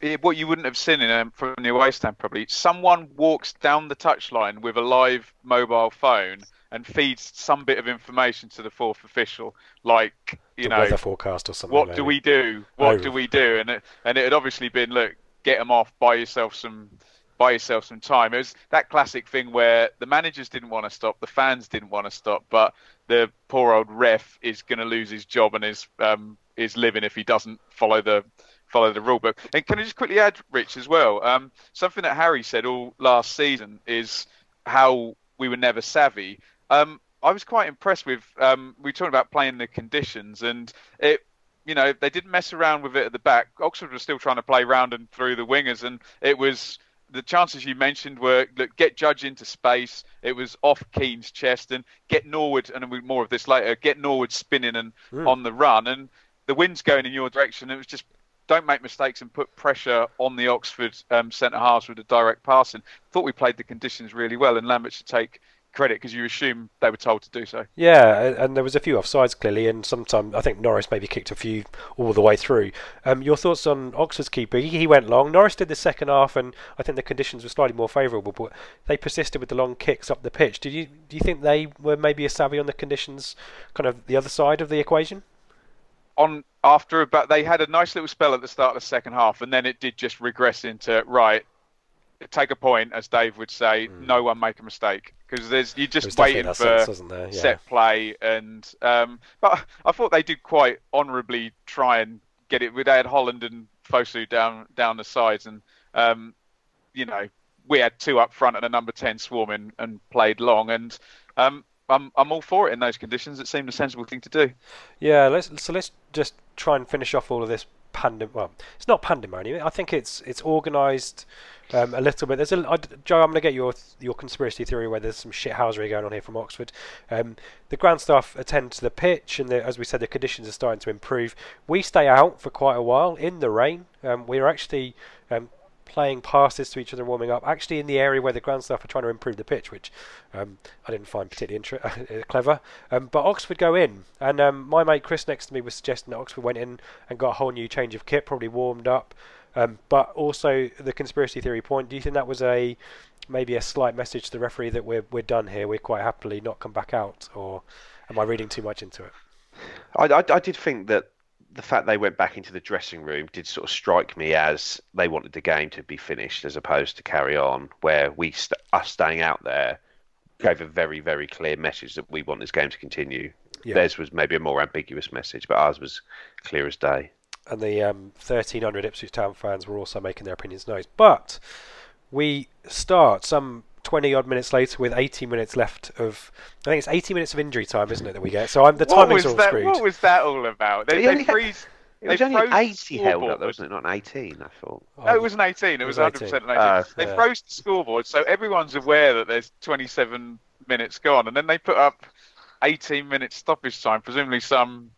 Ben. What you wouldn't have seen in um, from the away stand probably, someone walks down the touchline with a live mobile phone and feeds some bit of information to the fourth official, like you the know, weather forecast or something. What maybe. do we do? What oh. do we do? And it, and it had obviously been, look, get them off, buy yourself some, buy yourself some time. It was that classic thing where the managers didn't want to stop, the fans didn't want to stop, but the poor old ref is going to lose his job and his um his living if he doesn't follow the. follow the rule book. And can I just quickly add, Rich, as well, um, something that Harry said all last season is how we were never savvy. Um, I was quite impressed with, um, we were talking about playing the conditions, and it, you know, they didn't mess around with it at the back. Oxford was still trying to play round and through the wingers, and it was, the chances you mentioned were, look, get Judge into space, it was off Keane's chest, and get Norwood, and we'll more of this later, get Norwood spinning and mm. on the run, and the wind's going in your direction, it was just don't make mistakes and put pressure on the Oxford um, centre-halves with a direct passing. Thought we played the conditions really well, and Lambert should take credit because you assume they were told to do so. Yeah, and there was a few offsides clearly, and sometimes I think Norris maybe kicked a few all the way through. Um, your thoughts on Oxford's keeper? He went long. Norris did the second half, and I think the conditions were slightly more favourable, but they persisted with the long kicks up the pitch. Did you do you think they were maybe a savvy on the conditions, kind of the other side of the equation? On after about they had a nice little spell at the start of the second half, and then it did just regress into right take a point, as Dave would say. mm. No one make a mistake, because there's you're just waiting for sense, yeah. set play, and um but I thought they did quite honorably try and get it. They had Holland and Fosu down down the sides, and um you know we had two up front and a number ten swarming and played long, and um I'm I'm all for it in those conditions. It seemed a sensible thing to do. Yeah, let's so let's just try and finish off all of this pandem. Well, it's not pandemonium. I think it's it's organised um, a little bit. There's a I, Joe. I'm going to get your your conspiracy theory where there's some shithousery going on here from Oxford. Um, the ground staff attend to the pitch, and the, as we said, the conditions are starting to improve. We stay out for quite a while in the rain. Um, we're actually. Um, playing passes to each other and warming up, actually in the area where the ground staff are trying to improve the pitch, which um, I didn't find particularly inter- clever. Um, but Oxford go in, and um, my mate Chris next to me was suggesting that Oxford went in and got a whole new change of kit, probably warmed up. Um, but also the conspiracy theory point, do you think that was a maybe a slight message to the referee that we're we're done here, we're quite happily not come back out, or am I reading too much into it? I, I, I did think that the fact they went back into the dressing room did sort of strike me as they wanted the game to be finished as opposed to carry on, where we st- us staying out there gave a very, very clear message that we want this game to continue. Yeah. Theirs was maybe a more ambiguous message, but ours was clear as day. And the um, thirteen hundred Ipswich Town fans were also making their opinions known. But we start some twenty-odd minutes later with eighty minutes left of... I think it's eighty minutes of injury time, isn't it, that we get? So I'm the timing's all that, screwed. What was that all about? They, they freeze... It was only eighty held up, wasn't it? Not an eighteen, I thought. Oh, no, it was an eighteen. It was one hundred percent an eighteen. Uh, they yeah. froze the scoreboard, so everyone's aware that there's twenty-seven minutes gone, and then they put up eighteen minutes stoppage time, presumably some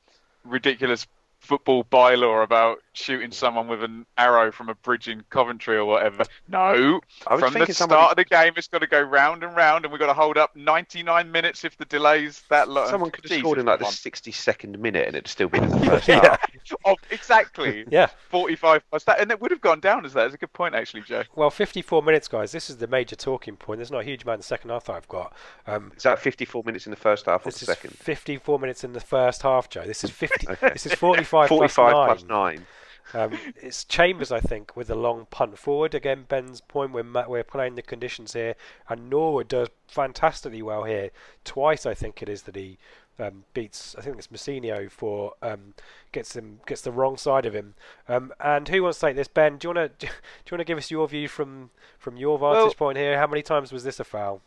ridiculous football bylaw about shooting someone with an arrow from a bridge in Coventry or whatever. No, from the start somebody... of the game, it's got to go round and round, and we've got to hold up ninety-nine minutes if the delays that long. Someone could have scored in like the sixty-second minute, and it'd still been in the first half. Yeah. Oh, exactly. Yeah, forty-five plus that, and it would have gone down as that. It's a good point, actually, Joe. Well, fifty-four minutes, guys. This is the major talking point. There's not a huge amount in the second half that I've got. Um, is that fifty-four minutes in the first half or the second? fifty-four minutes in the first half, Joe. This is fifty. Okay. This is forty-five. forty-five plus nine. Um, it's Chambers, I think, with a long punt forward. Again, Ben's point, we're, we're playing the conditions here, and Norwood does fantastically well here. Twice, I think it is, that he um, beats, I think it's Messinio, for um, gets him gets the wrong side of him. Um, and who wants to take this? Ben, do you want to do you want to give us your view from, from your vantage well, point here? How many times was this a foul?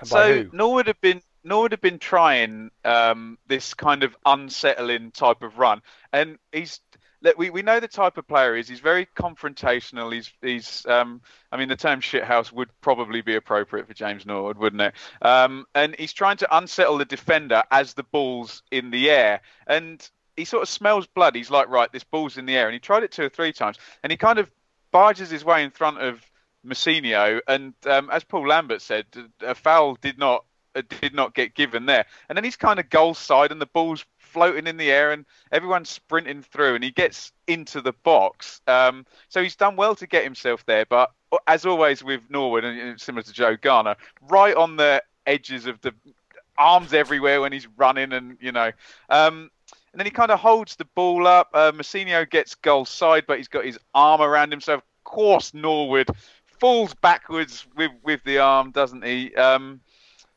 And so by who? Norwood have been Norwood have been trying um, this kind of unsettling type of run, and he's we we know the type of player he is. He's very confrontational. He's he's um, I mean the term shithouse would probably be appropriate for James Norwood, wouldn't it? Um, and he's trying to unsettle the defender as the ball's in the air, and he sort of smells blood. He's like, right, this ball's in the air, and he tried it two or three times, and he kind of barges his way in front of Messinio, and um, as Paul Lambert said, a foul did not uh, did not get given there. And then he's kind of goal side, and the ball's floating in the air, and everyone's sprinting through, and he gets into the box. Um, so he's done well to get himself there, but as always with Norwood, and similar to Joe Garner, right on the edges of the arms everywhere when he's running, and you know. Um, and then he kind of holds the ball up. Uh, Messinio gets goal side, but he's got his arm around him. So of course Norwood falls backwards with, with the arm, doesn't he? Um,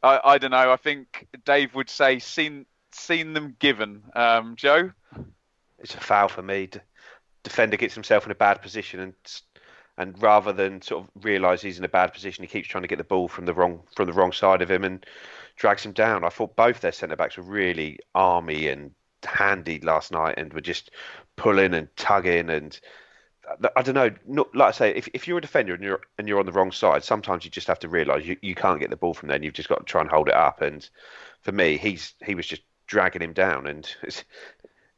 I, I don't know. I think Dave would say seen seen them given. Um, Joe, it's a foul for me. De- defender gets himself in a bad position, and and rather than sort of realise he's in a bad position, he keeps trying to get the ball from the wrong from the wrong side of him and drags him down. I thought both their centre backs were really army and handy last night, and were just pulling and tugging and. I don't know. Not, like I say, if if you're a defender and you're and you're on the wrong side, sometimes you just have to realise you, you can't get the ball from there, and you've just got to try and hold it up. And for me, he's he was just dragging him down, and it's,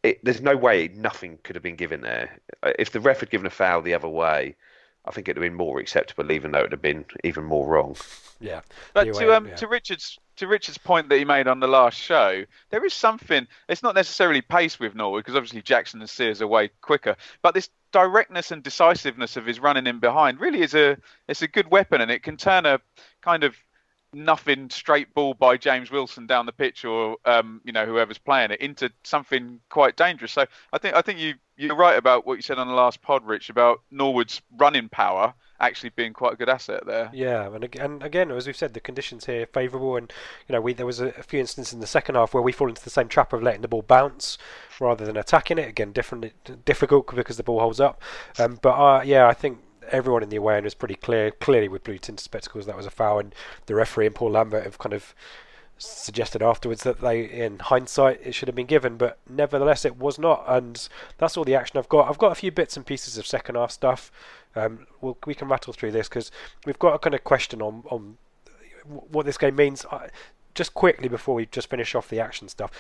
it, there's no way nothing could have been given there. If the ref had given a foul the other way, I think it would have been more acceptable, even though it would have been even more wrong. Yeah, but to um yeah. to Richard's to Richard's point that he made on the last show, there is something. It's not necessarily pace with Norwood, because obviously Jackson and Sears are way quicker, but this directness and decisiveness of his running in behind really is a it's a good weapon, and it can turn a kind of nothing straight ball by James Wilson down the pitch, or um, you know, whoever's playing it, into something quite dangerous. So I think I think you you're right about what you said on the last pod, Rich, about Norwood's running power actually being quite a good asset there. Yeah, and and again, as we've said, the conditions here are favourable, and you know, we there was a, a few instances in the second half where we fall into the same trap of letting the ball bounce rather than attacking it. Again, different difficult because the ball holds up. Um, but uh, yeah, I think everyone in the away end was pretty clear, clearly with blue tinted spectacles, that was a foul, and the referee and Paul Lambert have kind of suggested afterwards that they, in hindsight, it should have been given, but nevertheless it was not, and that's all the action I've got. I've got a few bits and pieces of second half stuff. Um, we'll, we can rattle through this because we've got a kind of question on, on what this game means. I, just quickly before we just finish off the action stuff,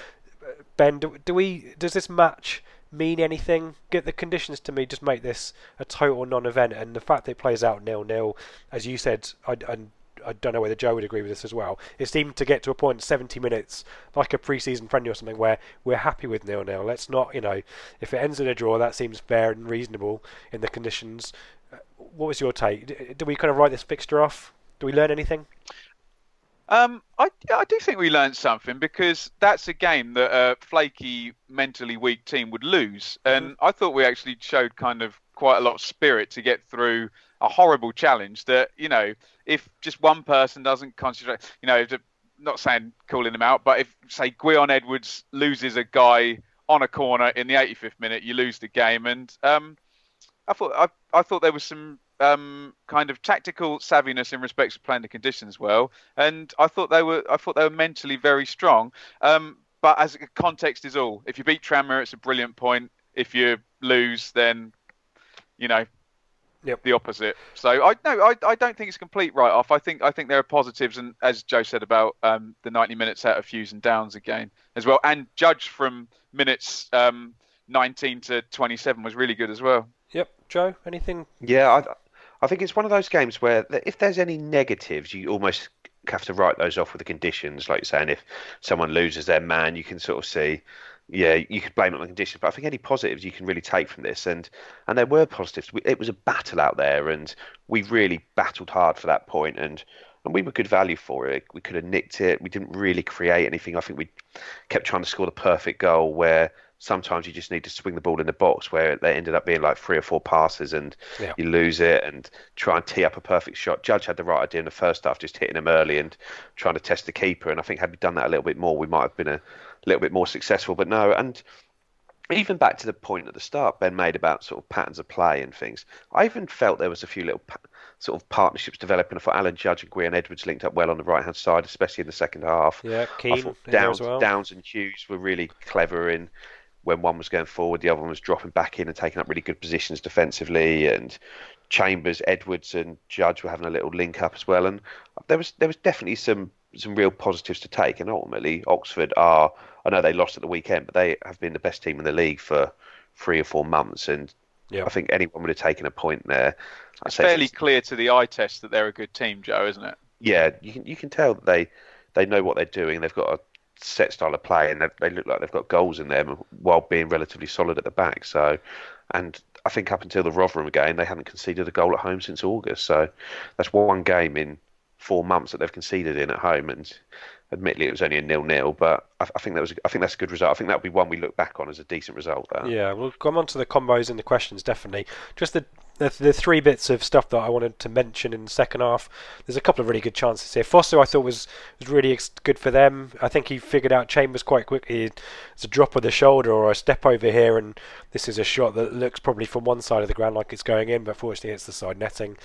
Ben, do, do we does this match mean anything? Get the conditions to me just make this a total non-event, and the fact that it plays out nil-nil, as you said, I, I, I don't know whether Joe would agree with this as well, it seemed to get to a point seventy minutes, like a pre-season friendly or something, where we're happy with nil-nil. Let's not, you know, if it ends in a draw, that seems fair and reasonable in the conditions. What was your take? Do we kind of write this fixture off? Do we learn anything? Um, I, I do think we learned something, because that's a game that a flaky, mentally weak team would lose. And I thought we actually showed kind of quite a lot of spirit to get through a horrible challenge that, you know, if just one person doesn't concentrate, you know, not saying calling them out, but if, say, Gwion Edwards loses a guy on a corner in the eighty-fifth minute, you lose the game. And um, I thought I, I thought there was some... Um, kind of tactical savviness in respect to playing the conditions well, and I thought they were. I thought they were mentally very strong. Um, but as context is all. If you beat Tranmere, it's a brilliant point. If you lose, then you know, yep, the opposite. So I no, I, I don't think it's a complete write off. I think I think there are positives, and as Joe said about um, the ninety minutes out of Hughes and Downs again as well, and Judge from minutes um, nineteen to twenty-seven was really good as well. Yep, Joe, anything? Yeah. I... I think it's one of those games where if there's any negatives, you almost have to write those off with the conditions. Like saying if someone loses their man, you can sort of see, yeah, you could blame it on the conditions. But I think any positives you can really take from this. And, and there were positives. We, it was a battle out there, and we really battled hard for that point, and and we were good value for it. We could have nicked it. We didn't really create anything. I think we kept trying to score the perfect goal where... Sometimes you just need to swing the ball in the box, where they ended up being like three or four passes, and yeah. you lose it, and try and tee up a perfect shot. Judge had the right idea in the first half, just hitting him early and trying to test the keeper. And I think had we done that a little bit more, we might have been a little bit more successful. But no, and even back to the point at the start Ben made about sort of patterns of play and things, I even felt there was a few little pa- sort of partnerships developing. I thought Alan Judge and Gwion Edwards linked up well on the right-hand side, especially in the second half. Yeah, Keane, I thought Downs, well. Downs and Hughes were really clever in... When one was going forward, the other one was dropping back in and taking up really good positions defensively. And Chambers, Edwards and Judge were having a little link up as well. And there was there was definitely some, some real positives to take. And ultimately, Oxford are, I know they lost at the weekend, but they have been the best team in the league for three or four months. And Yeah. I think anyone would have taken a point there. I'd it's fairly it's, clear to the eye test that they're a good team, Joe, isn't it? Yeah, you can you can tell that they they know what they're doing. They've got a set style of play, and they, they look like they've got goals in them while being relatively solid at the back. So, and I think up until the Rotherham game, they haven't conceded a goal at home since August. So that's one game in four months that they've conceded in at home, and admittedly it was only a nil-nil, but I, I think that was I think that's a good result. I think that'll be one we look back on as a decent result. That. Yeah, we'll come on to the combos and the questions definitely. Just the, the the three bits of stuff that I wanted to mention in the second half. There's a couple of really good chances here. Foster I thought was was really ex- good for them. I think he figured out Chambers quite quickly. It's a drop of the shoulder or a step over here, and this is a shot that looks probably from one side of the ground like it's going in, but fortunately it's the side netting.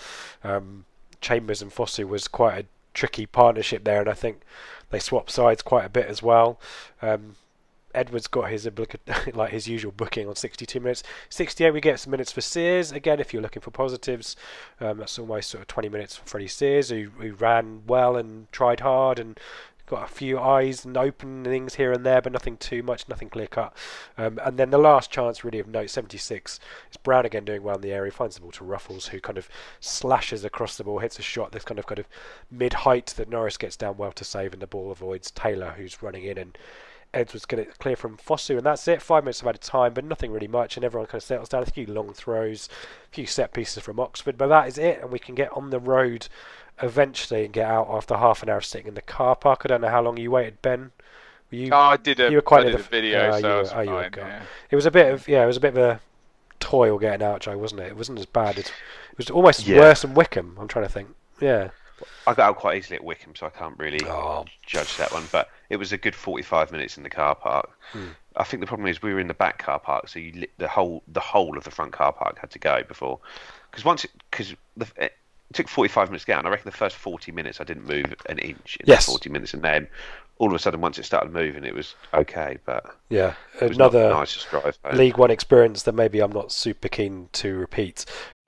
Um, Chambers and Fosu was quite a tricky partnership there, and I think they swapped sides quite a bit as well. Um, Edwards got his oblic- like his usual booking on sixty-two minutes. sixty-eight we get some minutes for Sears again. If you're looking for positives, um, that's almost sort of twenty minutes for Freddie Sears, who, who ran well and tried hard and got a few eyes and openings here and there, but nothing too much, nothing clear cut. Um, and then the last chance really of note, seventy-six, is Brown again doing well in the area, finds the ball to Ruffles, who kind of slashes across the ball, hits a shot that's kind of kind of mid-height that Norris gets down well to save, and the ball avoids Taylor, who's running in, and Edwards gets it clear from Fosu, and that's it. Five minutes of added time, but nothing really much, and everyone kind of settles down. A few long throws, a few set pieces from Oxford, but that is it, and we can get on the road eventually and get out after half an hour sitting in the car park. I don't know how long you waited, Ben. Were you, oh, I did a, you were quite I did a video, uh, so were, I was oh, fine, yeah. It was a bit of yeah, it was a bit of a toil getting out, Joe, wasn't it? It wasn't as bad. It, it was almost yeah. worse than Wickham. I'm trying to think. Yeah. I got out quite easily at Wickham, so I can't really oh. judge that one. But it was a good forty-five minutes in the car park. Hmm. I think the problem is we were in the back car park, so you lit the whole the whole of the front car park had to go before, because once because the it, It took forty-five minutes to get out, and I reckon the first forty minutes I didn't move an inch in yes. forty minutes, and then all of a sudden once it started moving it was okay, but yeah, another nice drive home. League One experience that maybe I'm not super keen to repeat.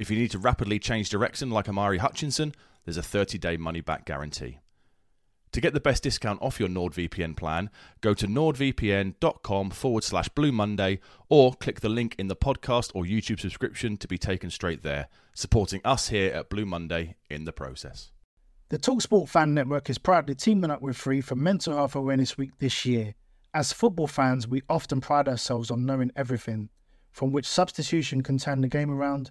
If you need to rapidly change direction like Amari Hutchinson, there's a thirty-day money-back guarantee. To get the best discount off your NordVPN plan, go to nordvpn.com forward slash Blue Monday or click the link in the podcast or YouTube subscription to be taken straight there, supporting us here at Blue Monday in the process. The TalkSport Fan Network is proudly teaming up with Free for Mental Health Awareness Week this year. As football fans, we often pride ourselves on knowing everything, from which substitution can turn the game around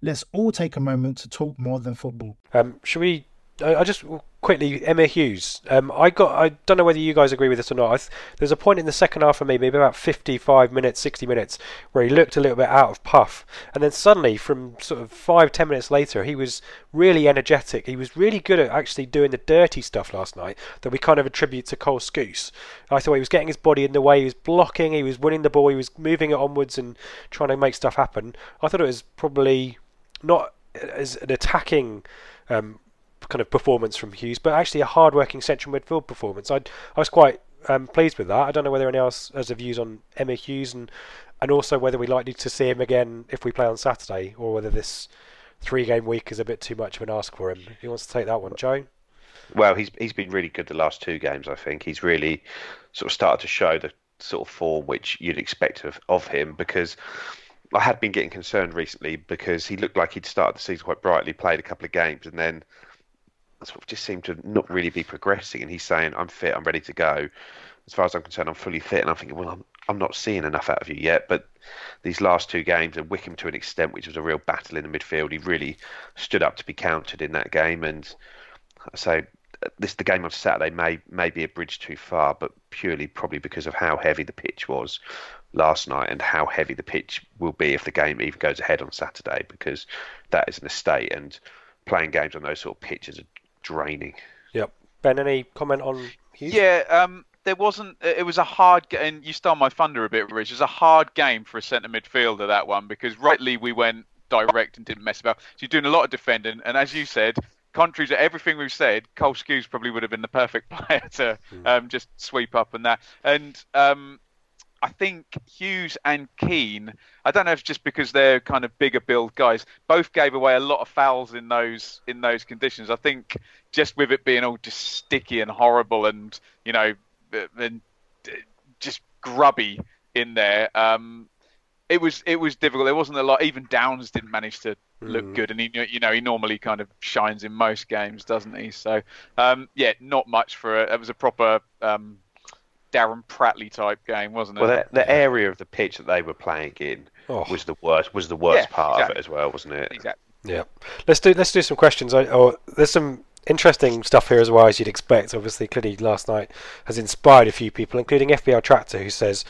Let's all take a moment to talk more than football. Um, should we... I, I just... Quickly, Emma Hughes. Um, I got. I don't know whether you guys agree with this or not. I th- there's a point in the second half for me, maybe about fifty-five minutes, sixty minutes, where he looked a little bit out of puff, and then suddenly, from sort of five, ten minutes later, he was really energetic. He was really good at actually doing the dirty stuff last night that we kind of attribute to Cole Scouse. I thought he was getting his body in the way, he was blocking, he was winning the ball, he was moving it onwards and trying to make stuff happen. I thought it was probably not as an attacking Um, kind of performance from Hughes, but actually a hard-working central midfield performance. I I was quite um, pleased with that. I don't know whether anyone else has a views on Emma Hughes, and, and also whether we're likely to see him again if we play on Saturday, or whether this three-game week is a bit too much of an ask for him. Who wants to take that one, Joe? Well, he's he's been really good the last two games, I think. He's really sort of started to show the sort of form which you'd expect of, of him, because I had been getting concerned recently because he looked like he'd started the season quite brightly, played a couple of games, and then sort of just seemed to not really be progressing. And he's saying, I'm fit, I'm ready to go. As far as I'm concerned, I'm fully fit. And I'm thinking, well, I'm, I'm not seeing enough out of you yet. But these last two games, and Wickham to an extent, which was a real battle in the midfield, he really stood up to be countered in that game. And so this the game on Saturday may, may be a bridge too far, but purely probably because of how heavy the pitch was last night and how heavy the pitch will be if the game even goes ahead on Saturday, because that is an estate, and playing games on those sort of pitches are draining. Yep. Ben, any comment on Hughes? Yeah, um, there wasn't... It was a hard... And you stole my thunder a bit, Rich. It was a hard game for a centre midfielder, that one, because rightly we went direct and didn't mess about. So you're doing a lot of defending, and as you said, contrary to everything we've said, Cole Skews probably would have been the perfect player to um, just sweep up and that. And um, I think Hughes and Keane, I don't know if it's just because they're kind of bigger build guys, both gave away a lot of fouls in those in those conditions. I think just with it being all just sticky and horrible and, you know, and just grubby in there, um, it was it was difficult. There wasn't a lot. Even Downs didn't manage to look good, and he, you know, he normally kind of shines in most games, doesn't he? So, um, yeah, not much for it. It was a proper um, Darren Prattley type game, wasn't it? Well, the, the area of the pitch that they were playing in oh. was the worst. Was the worst yeah, part exactly. of it as well, wasn't it? Exactly. Yeah. Let's do let's do some questions. I, oh, there's some interesting stuff here as well, as you'd expect. Obviously, clearly last night has inspired a few people, including F B L Tractor, who says,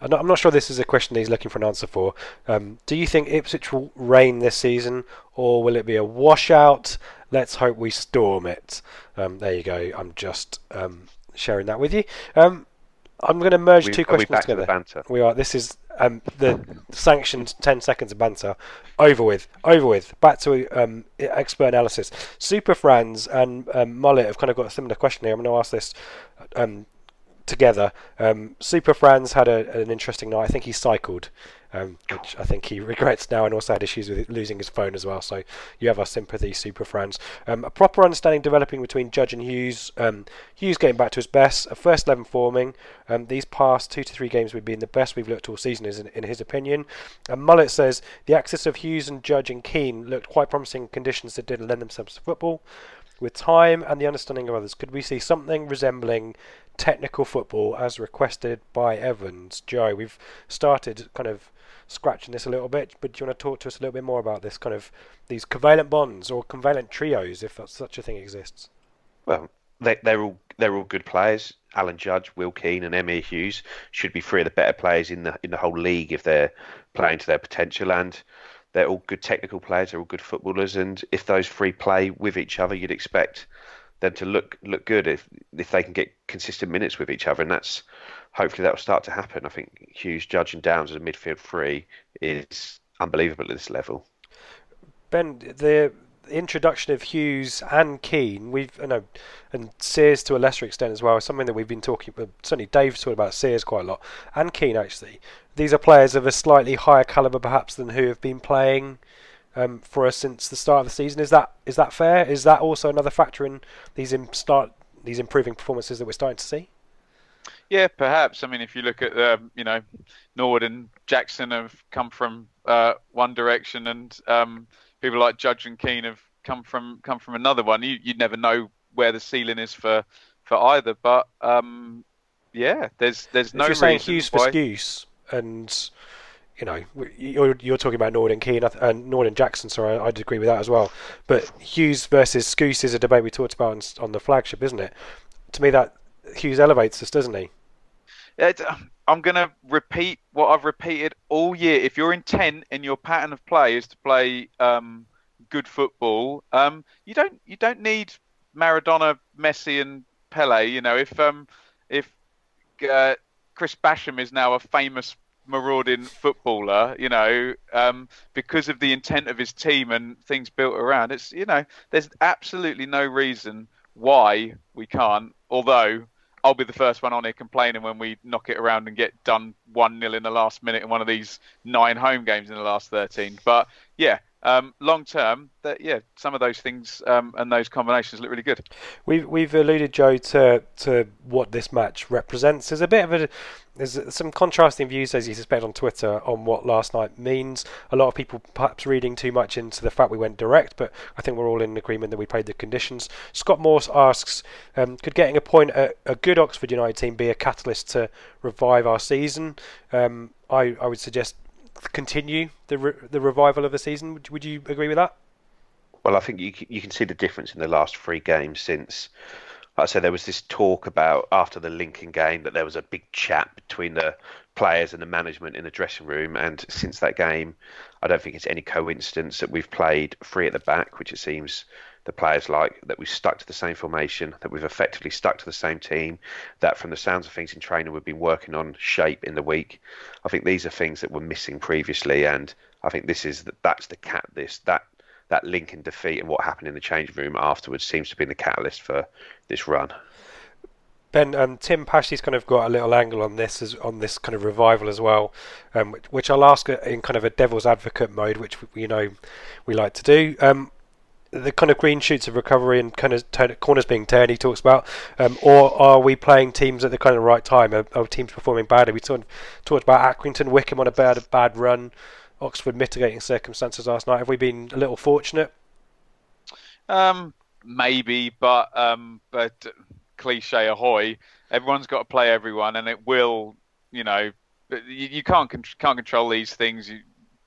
I'm not, I'm not sure this is a question that he's looking for an answer for. Um, do you think Ipswich will reign this season, or will it be a washout? Let's hope we storm it. Um, there you go. I'm just um, sharing that with you. Um, I'm going to merge we, two questions we back together. To the banter? We are. This is um, the sanctioned ten seconds of banter. Over with. Over with. Back to um, expert analysis. Super Franz and um, Mullet have kind of got a similar question here. I'm going to ask this Um, together. Um, Super Franz had a, an interesting night. I think he cycled, um, which I think he regrets now, and also had issues with losing his phone as well. So you have our sympathy, Super Franz. Um, a proper understanding developing between Judge and Hughes. Um, Hughes getting back to his best. A first eleven forming. Um, these past two to three games we've been the best we've looked all season, is in, in his opinion. And Mullet says the axis of Hughes and Judge and Keane looked quite promising in conditions that didn't lend themselves to football. With time and the understanding of others, could we see something resembling technical football as requested by Evans? Joe, we've started kind of scratching this a little bit, but do you want to talk to us a little bit more about this kind of these covalent bonds or covalent trios, if such a thing exists? Well, they, they're all they're all good players. Alan Judge, Will Keane, and Emir Hughes should be three of the better players in the in the whole league if they're playing to their potential, and they're all good technical players. They're all good footballers, and if those three play with each other, you'd expect them to look look good if if they can get consistent minutes with each other, and that's hopefully that will start to happen. I think Hughes, Judge, and Downs as a midfield three is unbelievable at this level. Ben, the introduction of Hughes and Keane, we've you know, and Sears to a lesser extent as well, is something that we've been talking about. Certainly, Dave's talked about Sears quite a lot, and Keane actually. These are players of a slightly higher calibre, perhaps, than who have been playing um, for us since the start of the season. Is that is that fair? Is that also another factor in these in start these improving performances that we're starting to see? Yeah, perhaps. I mean, if you look at um, you know, Norwood and Jackson have come from uh, one direction, and um, people like Judge and Keane have come from come from another one. You you'd never know where the ceiling is for for either. But um, yeah, there's there's if no you're saying reason Hughes for Skews. And you know, you're you're talking about Norwood and Keane and Norwood and Jackson. Sorry, I'd agree with that as well. But Hughes versus Skews is a debate we talked about on, on the flagship, isn't it? To me, that Hughes elevates us, doesn't he? It, I'm going to repeat what I've repeated all year. If your intent and your pattern of play is to play um, good football, um, you don't you don't need Maradona, Messi, and Pele. You know, if um, if uh, Chris Basham is now a famous marauding footballer, you know, um, because of the intent of his team and things built around. It's, you know, there's absolutely no reason why we can't, although I'll be the first one on here complaining when we knock it around and get done one nil in the last minute in one of these nine home games in the last thirteen. But yeah, um, long term, that yeah, some of those things um, and those combinations look really good. We've we've alluded, Joe, to to what this match represents. There's a bit of a there's some contrasting views, as you suspect, on Twitter on what last night means. A lot of people perhaps reading too much into the fact we went direct, but I think we're all in agreement that we played the conditions. Scott Morse asks, um, could getting a point at a good Oxford United team be a catalyst to revive our season? Um, I, I would suggest continue the re- the revival of the season. Would, would you agree with that? Well, I think you you can see the difference in the last three games since... Like I said, there was this talk about after the Lincoln game that there was a big chat between the players and the management in the dressing room. And since that game, I don't think it's any coincidence that we've played three at the back, which it seems the players like, that we've stuck to the same formation, that we've effectively stuck to the same team, that from the sounds of things in training, we've been working on shape in the week. I think these are things that were missing previously. And I think this is that's the cat, this, that. That Lincoln defeat and what happened in the change room afterwards seems to be the catalyst for this run. Ben, um, Tim Pashley's kind of got a little angle on this, as, on this kind of revival as well, um, which, which I'll ask in kind of a devil's advocate mode, which you know we like to do. Um, the kind of green shoots of recovery and kind of turn, corners being turned, he talks about, um, or are we playing teams at the kind of right time? Are, are teams performing badly? We talked talked about Accrington, Wickham on a bad, a bad run. Oxford mitigating circumstances last night. Have we been a little fortunate? Um, maybe, but um, but cliche ahoy. Everyone's got to play everyone, and it will. You know, you, you can't can't control these things. You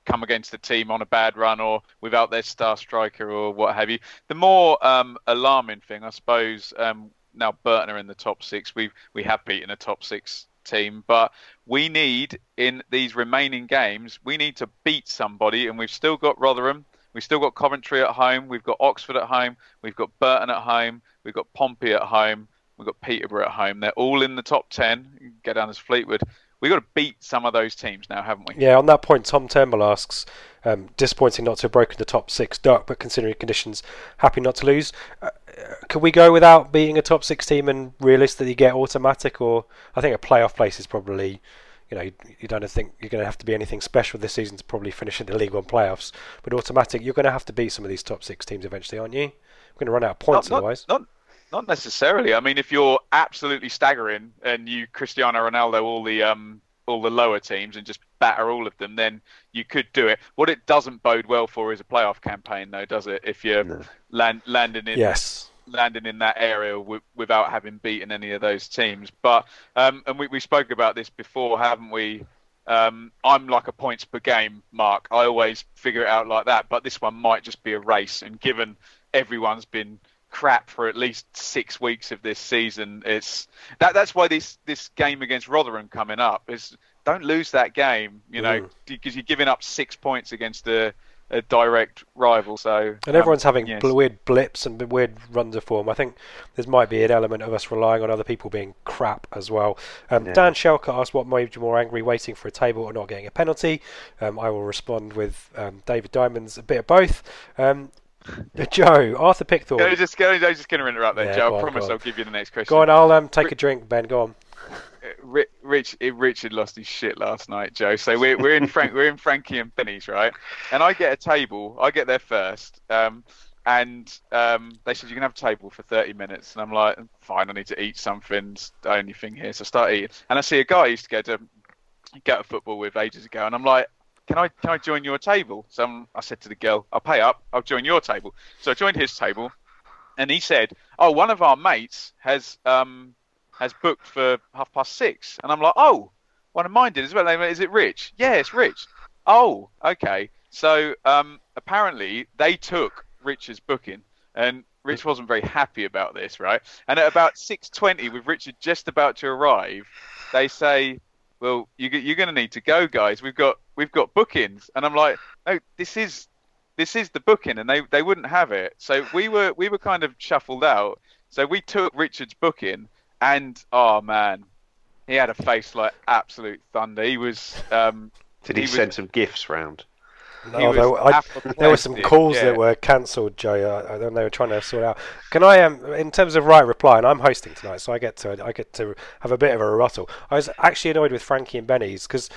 come against a team on a bad run or without their star striker or what have you. The more um, alarming thing, I suppose. Um, now Burton are in the top six. We we have beaten a top six team, but we need, in these remaining games, we need to beat somebody, and we've still got Rotherham, we've still got Coventry at home, we've got Oxford at home, we've got Burton at home, we've got Pompey at home, we've got Peterborough at home. They're all in the top ten. You can go down as Fleetwood. We've got to beat some of those teams now, haven't we? Yeah, on that point, Tom Turnbull asks, um, disappointing not to have broken the top six duck, but considering conditions, happy not to lose. Uh, can we go without beating a top six team and realistically get automatic? Or I think a playoff place is probably, you know, you, you don't think you're going to have to be anything special this season to probably finish in the League One playoffs. But automatic, you're going to have to beat some of these top six teams eventually, aren't you? We're going to run out of points not, otherwise. Not, not... Not necessarily. I mean, if you're absolutely staggering and you Cristiano Ronaldo all the um, all the lower teams and just batter all of them, then you could do it. What it doesn't bode well for is a playoff campaign, though, does it? If you're no. land, landing in yes. landing in that area w- without having beaten any of those teams. But um, and we we spoke about this before, haven't we? Um, I'm like a points per game, Mark. I always figure it out like that. But this one might just be a race, and given everyone's been crap for at least six weeks of this season, it's that that's why this this game against Rotherham coming up is, don't lose that game, you know, because you're giving up six points against a, a direct rival. So and everyone's um, having yes. weird blips and weird runs of form. I think there might be an element of us relying on other people being crap as well. um, yeah. Dan Shelker asked, what made you more angry, waiting for a table or not getting a penalty? um, I will respond with um, David Diamond's a bit of both. um Joe, Arthur Pickthorne. I was just, just going to interrupt there, yeah, Joe. I promise on, I'll give you the next question. Go on, I'll um, take Rich, a drink, Ben. Go on. Rich, Richard lost his shit last night, Joe. So we're we're in Frank, we're in Frankie and Benny's, right? And I get a table. I get there first, um, and um, they said you can have a table for thirty minutes. And I'm like, fine. I need to eat something. It's the only thing here, so I start eating. And I see a guy I used to go to get a football with ages ago, and I'm like, Can I can I join your table? So I'm, I said to the girl, I'll pay up, I'll join your table. So I joined his table, and he said, oh, one of our mates has um has booked for half past six. And I'm like, oh, one of mine did as well. Is it Rich? Yeah, it's Rich. Oh, okay. So um apparently they took Rich's booking, and Rich wasn't very happy about this, right? And at about six twenty, with Richard just about to arrive, they say, well, you, you're going to need to go, guys. We've got we've got bookings, and I'm like, no, this is this is the booking, and they, they wouldn't have it. So we were we were kind of shuffled out. So we took Richard's booking, and oh man, he had a face like absolute thunder. He was. Um, Did he, he send was, some gifts round? No, though, I, there were some calls yeah. that were cancelled, Joe. I, I don't know. They were trying to sort out. Can I, um, in terms of right reply, and I'm hosting tonight, so I get to I get to have a bit of a rattle. I was actually annoyed with Frankie and Benny's because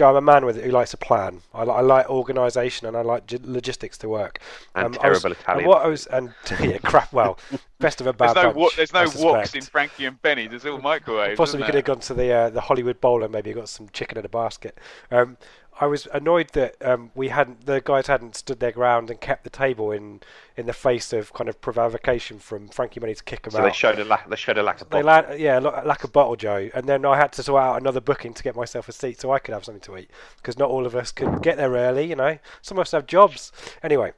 Do you know, I'm a man with it who likes a plan. I, I like organisation and I like g- logistics to work. And um, terrible I was, Italian. And what I was and yeah, crap. Well, best of a bad. There's no, bunch, wa- there's no walks in Frankie and Benny. There's all microwaves. Possibly we could have gone to the uh, the Hollywood Bowl and maybe got some chicken in a basket. Um, I was annoyed that um, we hadn't, the guys hadn't stood their ground and kept the table in, in the face of kind of provocation from Frankie Money to kick them so out. So they showed a lack. They showed a lack of bottle. They la- yeah, lack of bottle, Joe. And then I had to sort out another booking to get myself a seat so I could have something to eat, because not all of us could get there early. You know, some of us have jobs. Anyway,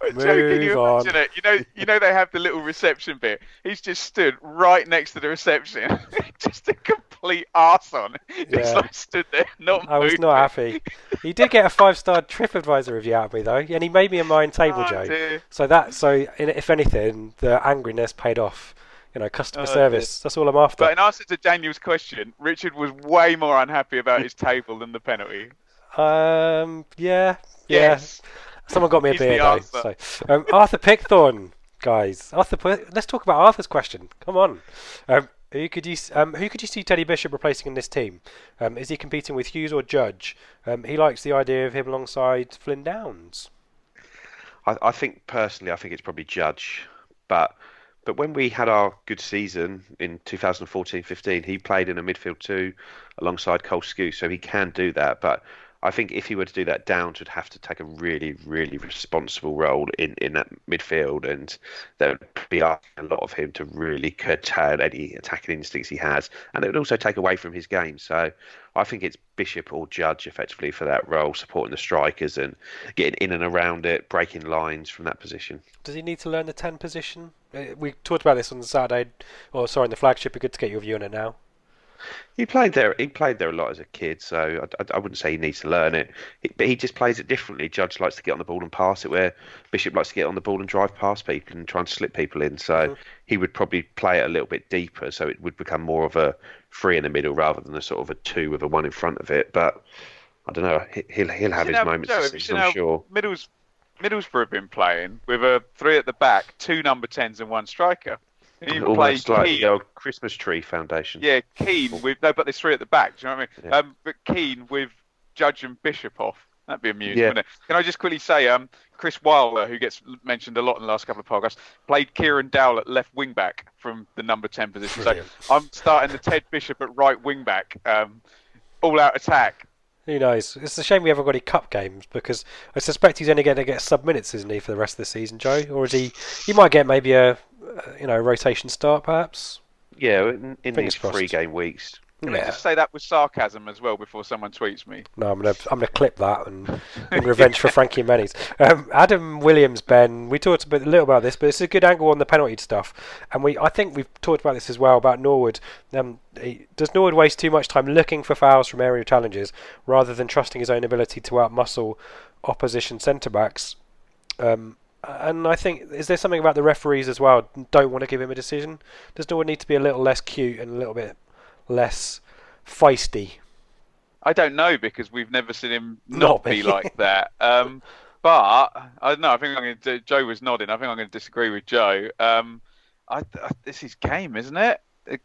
well, move Joe, can you on. It? You know, you know they have the little reception bit. He's just stood right next to the reception, just a complete arse-on. Just yeah. like stood there, not I moving. Was not happy. He did get a five-star TripAdvisor review out of me though, and he made me a mine table, oh, Joe. Dear. So that, so if anything, the angriness paid off. You know, customer oh, service. Dear. That's all I'm after. But in answer to Daniel's question, Richard was way more unhappy about his table than the penalty. Um, yeah, yes. Yeah. Someone got me a beer though. So. Um, Arthur Pickthorne, guys. Arthur, let's talk about Arthur's question. Come on. Um, Who could you um, who could you see Teddy Bishop replacing in this team? Um, is he competing with Hughes or Judge? Um, he likes the idea of him alongside Flynn Downs. I, I think personally, I think it's probably Judge. But but when we had our good season in twenty fourteen fifteen, he played in a midfield two alongside Cole Skew, so he can do that. But I think if he were to do that, Downs would have to take a really, really responsible role in, in that midfield, and that would be asking a lot of him to really curtail any attacking instincts he has, and it would also take away from his game. So I think it's Bishop or Judge effectively for that role, supporting the strikers and getting in and around it, breaking lines from that position. Does he need to learn the ten position? We talked about this on the Saturday, or sorry, on the flagship. It'd be good to get your view on it now. He played there. He played there a lot as a kid, so I, I, I wouldn't say he needs to learn it. He, but he just plays it differently. Judge likes to get on the ball and pass it, where Bishop likes to get on the ball and drive past people and try and slip people in. So mm-hmm. he would probably play it a little bit deeper, so it would become more of a three in the middle rather than a sort of a two with a one in front of it. But I don't know. He, he'll he'll have his know, moments. Joe, season, I'm sure. Middles, Middlesbrough have been playing with a three at the back, two number tens, and one striker. He even almost played like Keane. The old Christmas tree foundation. Yeah, Keane with no, but there's three at the back. Do you know what I mean? Yeah. Um, but Keane with Judge and Bishop off. That'd be amusing, yeah. wouldn't it? Can I just quickly say, um, Chris Wilder, who gets mentioned a lot in the last couple of podcasts, played Kieran Dowell at left wing back from the number ten position. Brilliant. So I'm starting the Ted Bishop at right wing back. Um, all out attack. Who knows? It's a shame we haven't got any cup games, because I suspect he's only going to get sub minutes, isn't he, for the rest of the season, Joe? Or is he? He might get maybe a, you know, rotation start, perhaps. Yeah, in, in these three-game weeks. Can yeah. I just say that with sarcasm as well before someone tweets me? No, I'm gonna I'm gonna clip that and in revenge for Frankie Mennies. Um, Adam Williams, Ben, we talked a, bit, a little about this, but it's a good angle on the penalty stuff, and we I think we've talked about this as well about Norwood. Um, he, does Norwood waste too much time looking for fouls from aerial challenges rather than trusting his own ability to outmuscle opposition centre backs? Um, And I think, is there something about the referees as well? Don't want to give him a decision? Does Norwood need to be a little less cute and a little bit less feisty? I don't know, because we've never seen him not, not be like that. Um, but, I don't know, I think I'm going to, Joe was nodding, I think I'm going to disagree with Joe. Um, I, I, this is game, isn't it?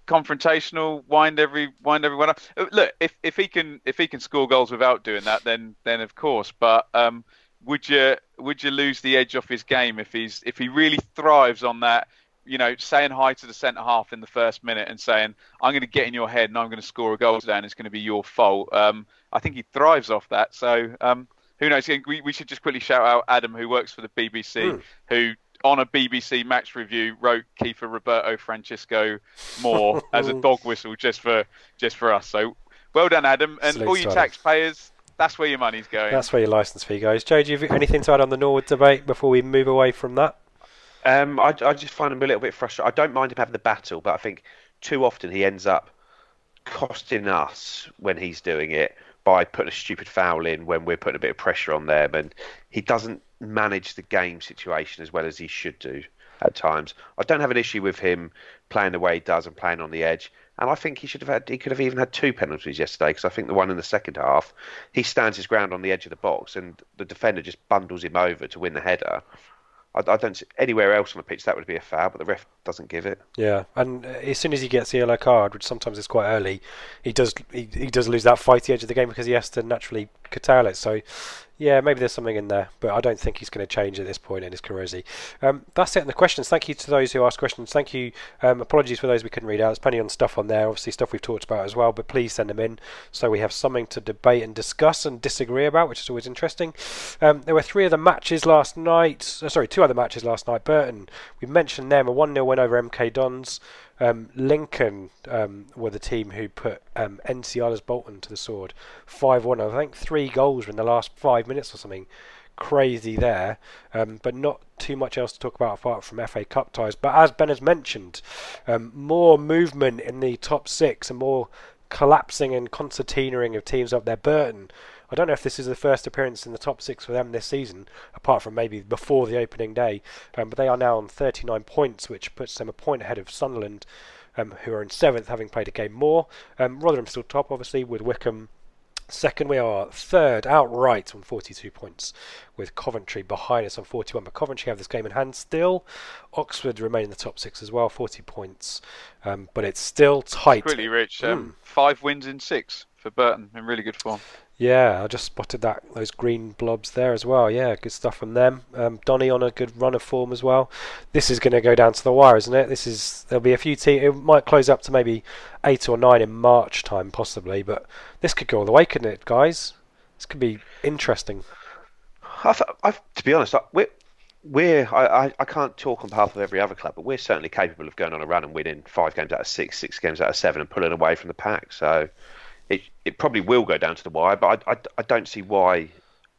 Confrontational, wind every wind everyone up. Look, if, if he can if he can score goals without doing that, then then of course. But um, would you... Would you lose the edge off his game if he's if he really thrives on that, you know, saying hi to the centre half in the first minute and saying, I'm going to get in your head and I'm going to score a goal today and it's going to be your fault. Um, I think he thrives off that. So um, who knows? We, we should just quickly shout out Adam, who works for the B B C, mm. who on a B B C match review wrote Kiefer Roberto Francisco Moore as a dog whistle just for just for us. So well done, Adam. And Salute all you taxpayers... That's where your money's going. That's where your licence fee goes. Joe, do you have anything to add on the Norwood debate before we move away from that? Um, I, I just find him a little bit frustrated. I don't mind him having the battle, but I think too often he ends up costing us when he's doing it by putting a stupid foul in when we're putting a bit of pressure on them. And he doesn't manage the game situation as well as he should do at times. I don't have an issue with him playing the way he does and playing on the edge. And I think he should have had. He could have even had two penalties yesterday, because I think the one in the second half, he stands his ground on the edge of the box, and the defender just bundles him over to win the header. I, I don't see anywhere else on the pitch that would be a foul, but the ref doesn't give it. Yeah, and as soon as he gets the yellow card, which sometimes is quite early, he does he, he does lose that fighty edge of the game because he has to naturally curtail it. So, yeah, maybe there's something in there, but I don't think he's going to change at this point in his career, is he? Um, that's it on the questions. Thank you to those who asked questions. Thank you. Um, apologies for those we couldn't read out. There's plenty on stuff on there, obviously stuff we've talked about as well, but please send them in so we have something to debate and discuss and disagree about, which is always interesting. Um, there were three other matches last night. Uh, sorry, two other matches last night. Burton, we mentioned them, a one nil win over M K Dons. Um, Lincoln um, were the team who put um, N C Isla's Bolton to the sword, five one. I think three goals were in the last five minutes or something crazy there, um, but not too much else to talk about apart from F A Cup ties. But as Ben has mentioned, um, more movement in the top six and more collapsing and concertinaing of teams up there. Burton, I don't know if this is the first appearance in the top six for them this season, apart from maybe before the opening day, um, but they are now on thirty-nine points, which puts them a point ahead of Sunderland, um, who are in seventh, having played a game more. Um, Rotherham still top, obviously, with Wickham second. We are third outright on forty-two points, with Coventry behind us on forty-one, but Coventry have this game in hand still. Oxford remain in the top six as well, forty points, um, but it's still tight. It's really rich. Mm. Um, five wins in six for Burton, in really good form. Yeah, I just spotted that those green blobs there as well. Yeah, good stuff from them. Um, Donny on a good run of form as well. This is going to go down to the wire, isn't it? This is there'll be a few teams. It might close up to maybe eight or nine in March time, possibly. But this could go all the way, couldn't it, guys? This could be interesting. I've, I've, to be honest, I, we're we're I, I can't talk on behalf of every other club, but we're certainly capable of going on a run and winning five games out of six, six games out of seven, and pulling away from the pack. So. It it probably will go down to the wire, but I, I, I don't see why.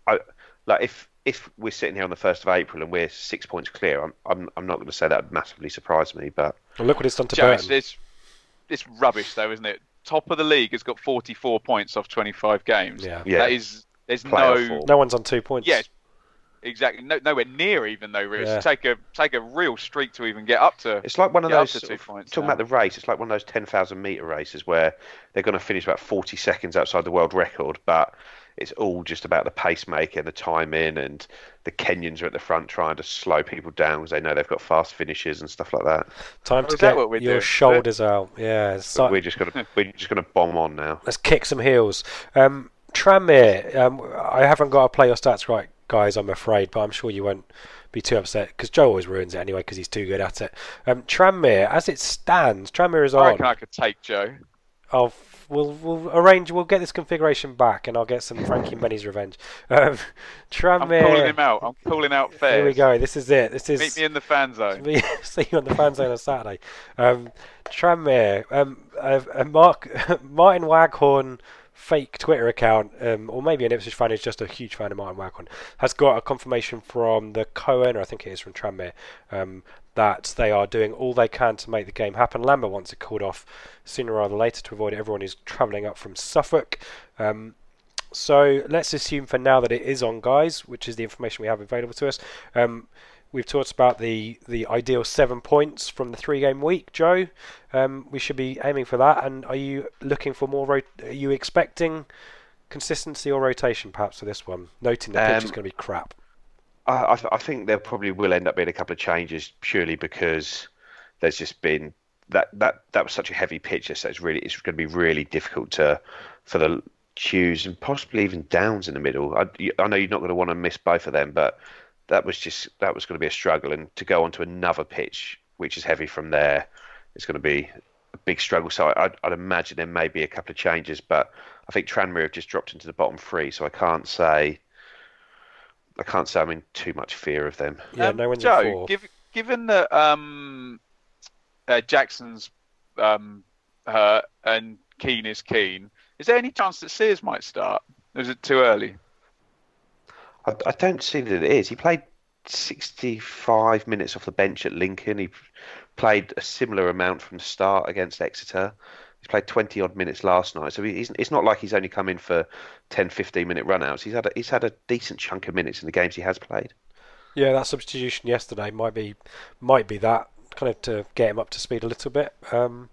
I, like if if we're sitting here on the first of April and we're six points clear, I'm I'm, I'm not going to say that would massively surprise me. But well, look what it's done to Joe, Burton. It's, it's rubbish though, isn't it? Top of the league has got forty-four points off twenty-five games. Yeah, yeah. That is there's Playoff no form. No one's on two points. Yeah, exactly. No, nowhere near even though. Really, yeah. take a take a real streak to even get up to. It's like one of those sort of, talking now. about the race. It's like one of those ten thousand meter races where they're going to finish about forty seconds outside the world record, but it's all just about the pacemaker and the timing. And the Kenyans are at the front trying to slow people down because they know they've got fast finishes and stuff like that. Time to get your doing? shoulders but, out. Yeah, so, we're just gonna we're just gonna bomb on now. Let's kick some heels. Um, Tranmere. Um, I haven't got to play your stats right, guys, I'm afraid, but I'm sure you won't be too upset because Joe always ruins it anyway because he's too good at it. Um, Tranmere, as it stands, Tranmere is on. I reckon I could take Joe. I'll we'll we'll arrange. We'll get this configuration back, and I'll get some Frankie Menny's revenge. Um, Tranmere. I'm calling him out. I'm calling out Fares. Here we go. This is it. This is meet me in the fan zone. See you on the fan zone on Saturday. Um, Tranmere. Um, uh, uh, Mark Martin Waghorn. Fake Twitter account, um, or maybe an Ipswich fan who's just a huge fan of Martin Waghorn, has got a confirmation from the co-owner, I think it is, from Tranmere, um, that they are doing all they can to make the game happen. Lambert wants it called off sooner rather than later to avoid everyone who's travelling up from Suffolk. Um, so let's assume for now that it is on, guys, which is the information we have available to us. Um, we've talked about the, the ideal seven points from the three-game week, Joe. Um, we should be aiming for that. And are you looking for more? Ro- are you expecting consistency or rotation, perhaps, for this one? Noting the um, pitch is going to be crap. I, I, th- I think there probably will end up being a couple of changes purely because there's just been that that, that was such a heavy pitch. So it's really it's going to be really difficult to for the Hughes and possibly even Downs in the middle. I, I know you're not going to want to miss both of them, but. That was just that was going to be a struggle, and to go on to another pitch, which is heavy from there, it's going to be a big struggle. So I'd, I'd imagine there may be a couple of changes, but I think Tranmere have just dropped into the bottom three, so I can't say I can't say I'm in too much fear of them. Yeah, um, no one's Joe, at four. Give, given that um, uh, Jackson's um, uh, and Keane is Keane, is there any chance that Sears might start? Or is it too early? I don't see that it is. He played sixty-five minutes off the bench at Lincoln. He played a similar amount from the start against Exeter. He's played twenty-odd minutes last night. So he's, it's not like he's only come in for ten, fifteen-minute run-outs. He's had, a, he's had a decent chunk of minutes in the games he has played. Yeah, that substitution yesterday might be might be that, kind of to get him up to speed a little bit. Um,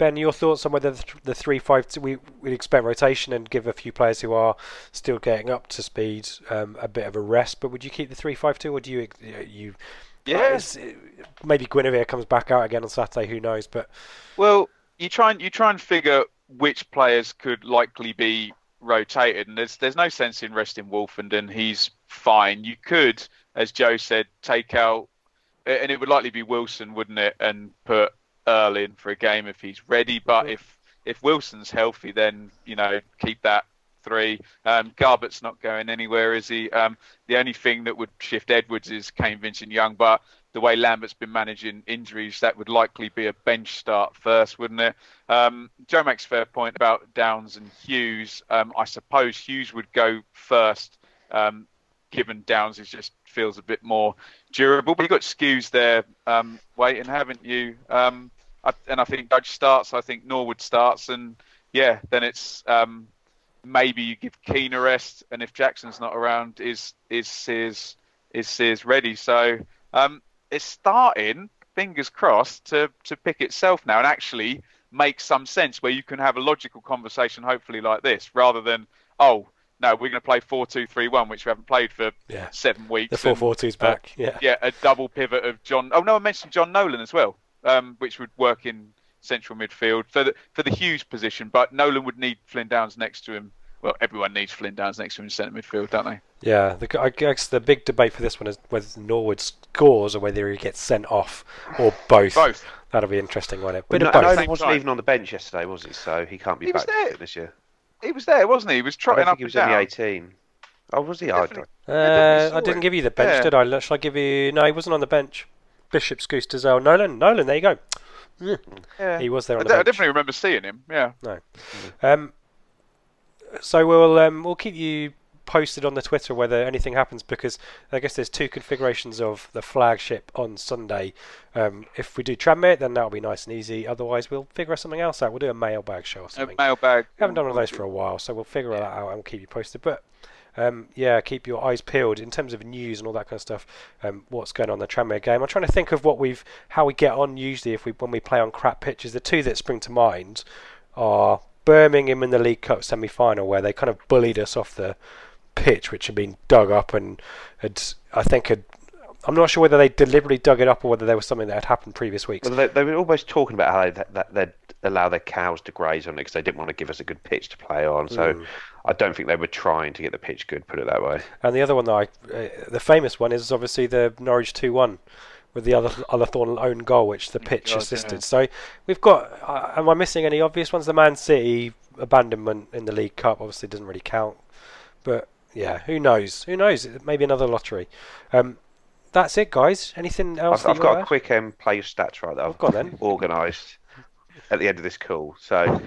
Ben, your thoughts on whether the three five two, we would expect rotation and give a few players who are still getting up to speed um, a bit of a rest, but would you keep the three five two, or do you you yes yeah. uh, maybe Guinevere comes back out again on Saturday, who knows? But well, you try and you try and figure which players could likely be rotated, and there's there's no sense in resting Wolfenden. He's fine. You could, as Joe said, take out, and it would likely be Wilson, wouldn't it, and put Earl in for a game if he's ready. But yeah. if if Wilson's healthy, then, you know, keep that three. Um, Garbutt's not going anywhere, is he? Um, the only thing that would shift Edwards is Kane Vincent-Young, but the way Lambert's been managing injuries, that would likely be a bench start first, wouldn't it? Um, Joe makes a fair point about Downs and Hughes. Um, I suppose Hughes would go first, um, given Downs is just feels a bit more durable. But you've got Skews there um, waiting, haven't you? Um, I, and I think Dodge starts, I think Norwood starts, and yeah, then it's um, maybe you give Keane a rest, and if Jackson's not around, is is Sears is Sears ready? So um, it's starting, fingers crossed, to to pick itself now and actually make some sense where you can have a logical conversation, hopefully like this, rather than oh. no, we're going to play four two three one, which we haven't played for yeah. seven weeks. The four four two's back. Uh, yeah. yeah, a double pivot of John... Oh, no, I mentioned John Nolan as well, um, which would work in central midfield for the, for the Hughes position. But Nolan would need Flynn Downs next to him. Well, everyone needs Flynn Downs next to him in centre midfield, don't they? Yeah, the, I guess the big debate for this one is whether Norwood scores or whether he gets sent off, or both. both. That'll be interesting, won't it? But well, Nolan wasn't time. even on the bench yesterday, was he? So he can't be he back this year. He was there, wasn't he? He was trotting up and down. I think he was only eighteen. Oh, was he? I, uh, I didn't it. give you the bench, yeah. did I? Should I give you... No, he wasn't on the bench. Bishop, Scouse, Dazelle, Nolan. Nolan, there you go. Yeah. He was there on I the d- bench. I definitely remember seeing him, yeah. No. Mm-hmm. Um, so we'll um, we'll keep you posted on the Twitter whether anything happens, because I guess there's two configurations of the flagship on Sunday. Um, if we do Tranmere, then that'll be nice and easy. Otherwise, we'll figure something else out. We'll do a mailbag show or something. A mailbag. We haven't done one of those for a while, so we'll figure yeah. that out and we'll keep you posted. But um, yeah, keep your eyes peeled in terms of news and all that kind of stuff. Um, what's going on in the Tranmere game? I'm trying to think of what we've how we get on usually if we when we play on crap pitches. The two that spring to mind are Birmingham in the League Cup semi-final, where they kind of bullied us off the pitch, which had been dug up, and had, I think had, I'm not sure whether they deliberately dug it up or whether there was something that had happened previous weeks. Well, they, they were almost talking about how they, that they'd allow their cows to graze on it because they didn't want to give us a good pitch to play on. So mm. I don't think they were trying to get the pitch good, put it that way. And the other one, that I, uh, the famous one, is obviously the Norwich two one with the other other Thorn own goal, which the pitch God, assisted. Yeah. So we've got. Uh, am I missing any obvious ones? The Man City abandonment in the League Cup obviously doesn't really count, but. Yeah, who knows? Who knows? Maybe another lottery. Um, that's it, guys. Anything else? I've, I've got a quick um, play of stats right there. I've got them organised at the end of this call. So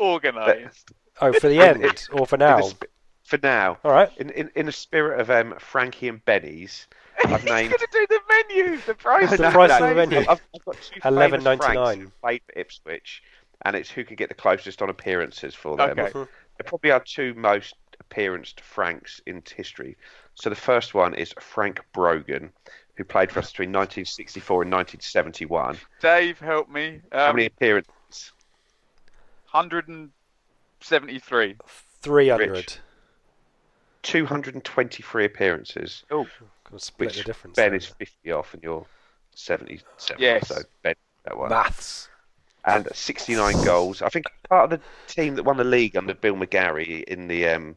organised. Oh, for the end it, or for now? Sp- for now. All right. In in, in the spirit of um, Frankie and Benny's, I've named. He's going to do the menu. The price. the price of the menu. I've, I've got two eleven ninety nine. Played for Ipswich, and it's who can get the closest on appearances for them. Okay. Mm-hmm. They probably are two most. Appearance to Franks in history. So the first one is Frank Brogan, who played for us between nineteen sixty-four and nineteen seventy-one. Dave, help me. Um, How many appearances? one hundred seventy-three. three hundred. Rich. two hundred twenty-three appearances. Oh, split the difference. Ben there. Is fifty off and you're seventy-seven. Yes. So Ben, that one. Maths. And sixty-nine goals. I think part of the team that won the league under Bill McGarry in the um,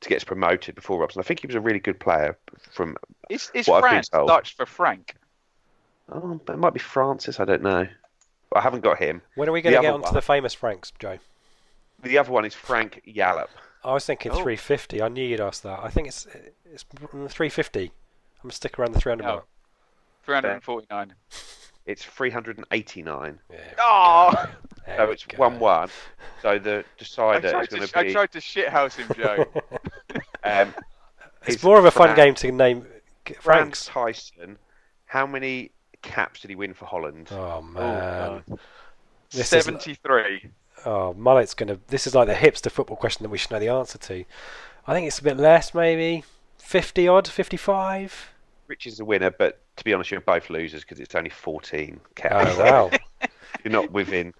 to get us promoted before Robson. I think he was a really good player. From is is France Dutch for Frank? Oh, it might be Francis. I don't know. I haven't got him. When are we going to get onto the famous Franks, Joe? The other one is Frank Yallop. I was thinking oh. three fifty. I knew you'd ask that. I think it's it's three fifty. I'm gonna stick around the three hundred mark. three hundred forty-nine. It's three hundred eighty-nine. Oh! So it's one one. So the decider is going to be... I tried to shithouse him, Joe. um, it's more of a fun game to name... Franks. Frank Tyson. How many caps did he win for Holland? Oh, man. Oh, seventy-three. Like, oh, Mullet's going to... This is like the hipster football question that we should know the answer to. I think it's a bit less, maybe. fifty-odd, fifty-five... Rich is the winner, but to be honest, you're both losers because it's only fourteen caps. Oh, wow. You're not within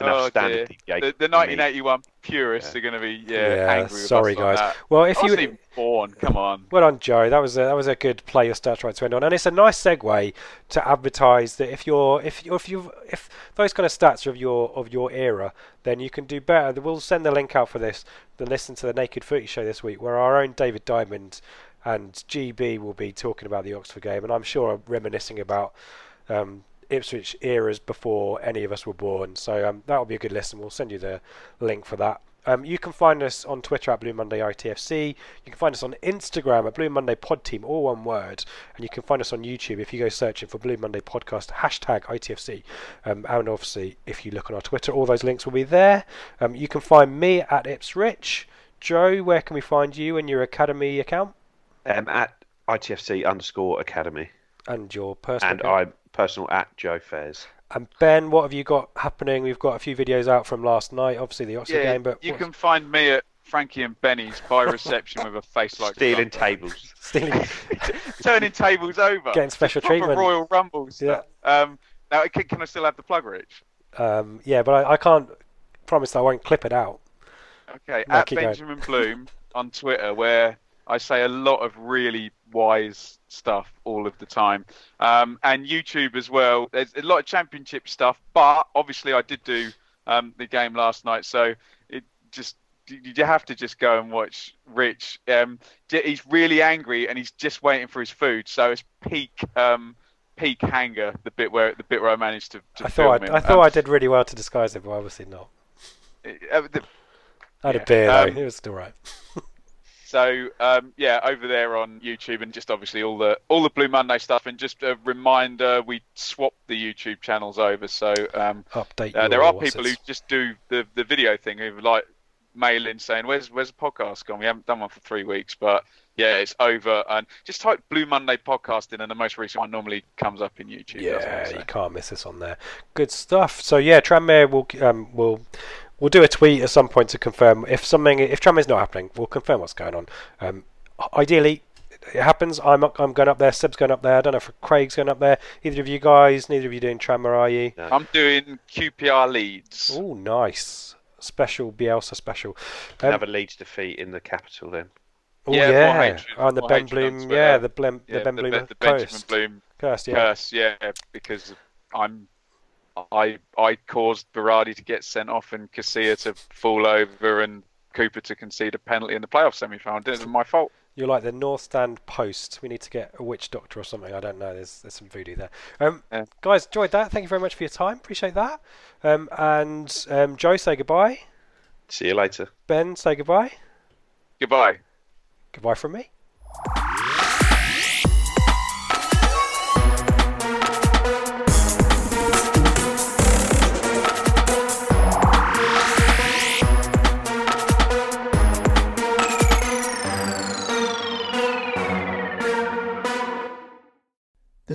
enough oh, standard deviation. The, the nineteen eighty-one purists yeah. are going to be yeah, yeah angry with sorry us guys. On that. Well, if I wasn't you even born, come on. Well done, Joe. That was a, that was a good play your stats right to end on, and it's a nice segue to advertise that if you're if you if you if those kind of stats are of your of your era, then you can do better. We'll send the link out for this. Then listen to the Naked Footy show this week, where our own David Diamond and G B will be talking about the Oxford game, and I'm sure I'm reminiscing about um, Ipswich eras before any of us were born. So um, that'll be a good listen. We'll send you the link for that. Um, you can find us on Twitter at Blue Monday I T F C. You can find us on Instagram at Blue Monday Pod Team, all one word. And you can find us on YouTube if you go searching for Blue Monday Podcast, hashtag I T F C. Um, and obviously, if you look on our Twitter, all those links will be there. Um, you can find me at Ipsrich. Joe, where can we find you and your Academy account? Um, at I T F C underscore Academy. And your personal And account? I'm personal at Joe Fares. And Ben, what have you got happening? We've got a few videos out from last night, obviously the Oxford yeah, game. But you what's... can find me at Frankie and Benny's by reception with a face like stealing tables, stealing, turning tables over, getting special proper treatment, Royal Rumbles. Yeah. Um, now, can, can I still have the plug, Rich? Um, yeah, but I, I can't promise that I won't clip it out. Okay, no, at Benjamin going. Bloom on Twitter, where I say a lot of really wise stuff all of the time. Um, and YouTube as well. There's a lot of championship stuff, but obviously I did do um, the game last night. So it just you have to just go and watch Rich. Um, he's really angry and he's just waiting for his food. So it's peak um, peak hanger, the bit where the bit where I managed to, to I film it. I thought um, I did really well to disguise it, but obviously not. Uh, the, I had yeah, a beer, though. Um, it was still right. So, um, yeah, over there on YouTube and just obviously all the all the Blue Monday stuff. And just a reminder, we swapped the YouTube channels over. So um, Update uh, there are people who just do the, the video thing, who like mail in saying, where's, where's the podcast gone? We haven't done one for three weeks, but yeah, it's over. And just type Blue Monday podcast in and the most recent one normally comes up in YouTube. Yeah, you can't miss this on there. Good stuff. So, yeah, Tranmere will... Um, will We'll do a tweet at some point to confirm if something. If Tranmere's not happening, we'll confirm what's going on. Um, ideally, it happens. I'm I'm going up there. Seb's going up there. I don't know if Craig's going up there. Either of you guys. Neither of you doing Tranmere, are you? No. I'm doing Q P R Leeds. Oh, nice special Bielsa special. Um, Another Leeds defeat in the capital then. Oh yeah, yeah. Hatred, oh, and the Ben Bloom. Yeah, the Blem, yeah, the Ben the, Bloom. The, the Benjamin Bloom curse. Yeah, curse, yeah, because I'm. I I caused Berardi to get sent off and Casilla to fall over and Cooper to concede a penalty in the playoff semi-final. It wasn't my fault. You're like the North Stand post. We need to get a witch doctor or something. I don't know. There's there's some voodoo there. Um, yeah. Guys, enjoyed that. Thank you very much for your time. Appreciate that. Um, and um, Joe, say goodbye. See you later. Ben, say goodbye. Goodbye. Goodbye from me. The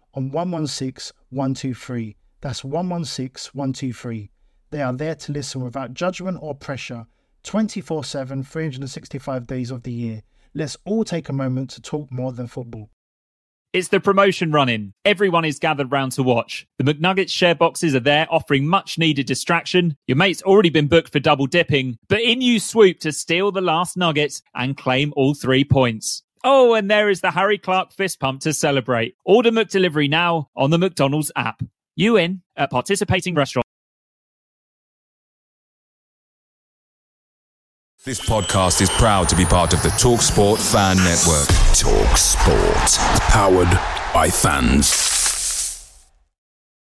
on one one six, one two three. That's one one six, one two three. They are there to listen without judgment or pressure, twenty-four seven, three hundred sixty-five days of the year. Let's all take a moment to talk more than football. It's the promotion run-in. Everyone is gathered round to watch. The McNuggets share boxes are there, offering much-needed distraction. Your mate's already been booked for double dipping, but in you swoop to steal the last nugget and claim all three points. Oh, and there is the Harry Clark fist pump to celebrate. Order McDelivery now on the McDonald's app. You in at participating restaurants. This podcast is proud to be part of the TalkSport Fan Network. TalkSport. Powered by fans.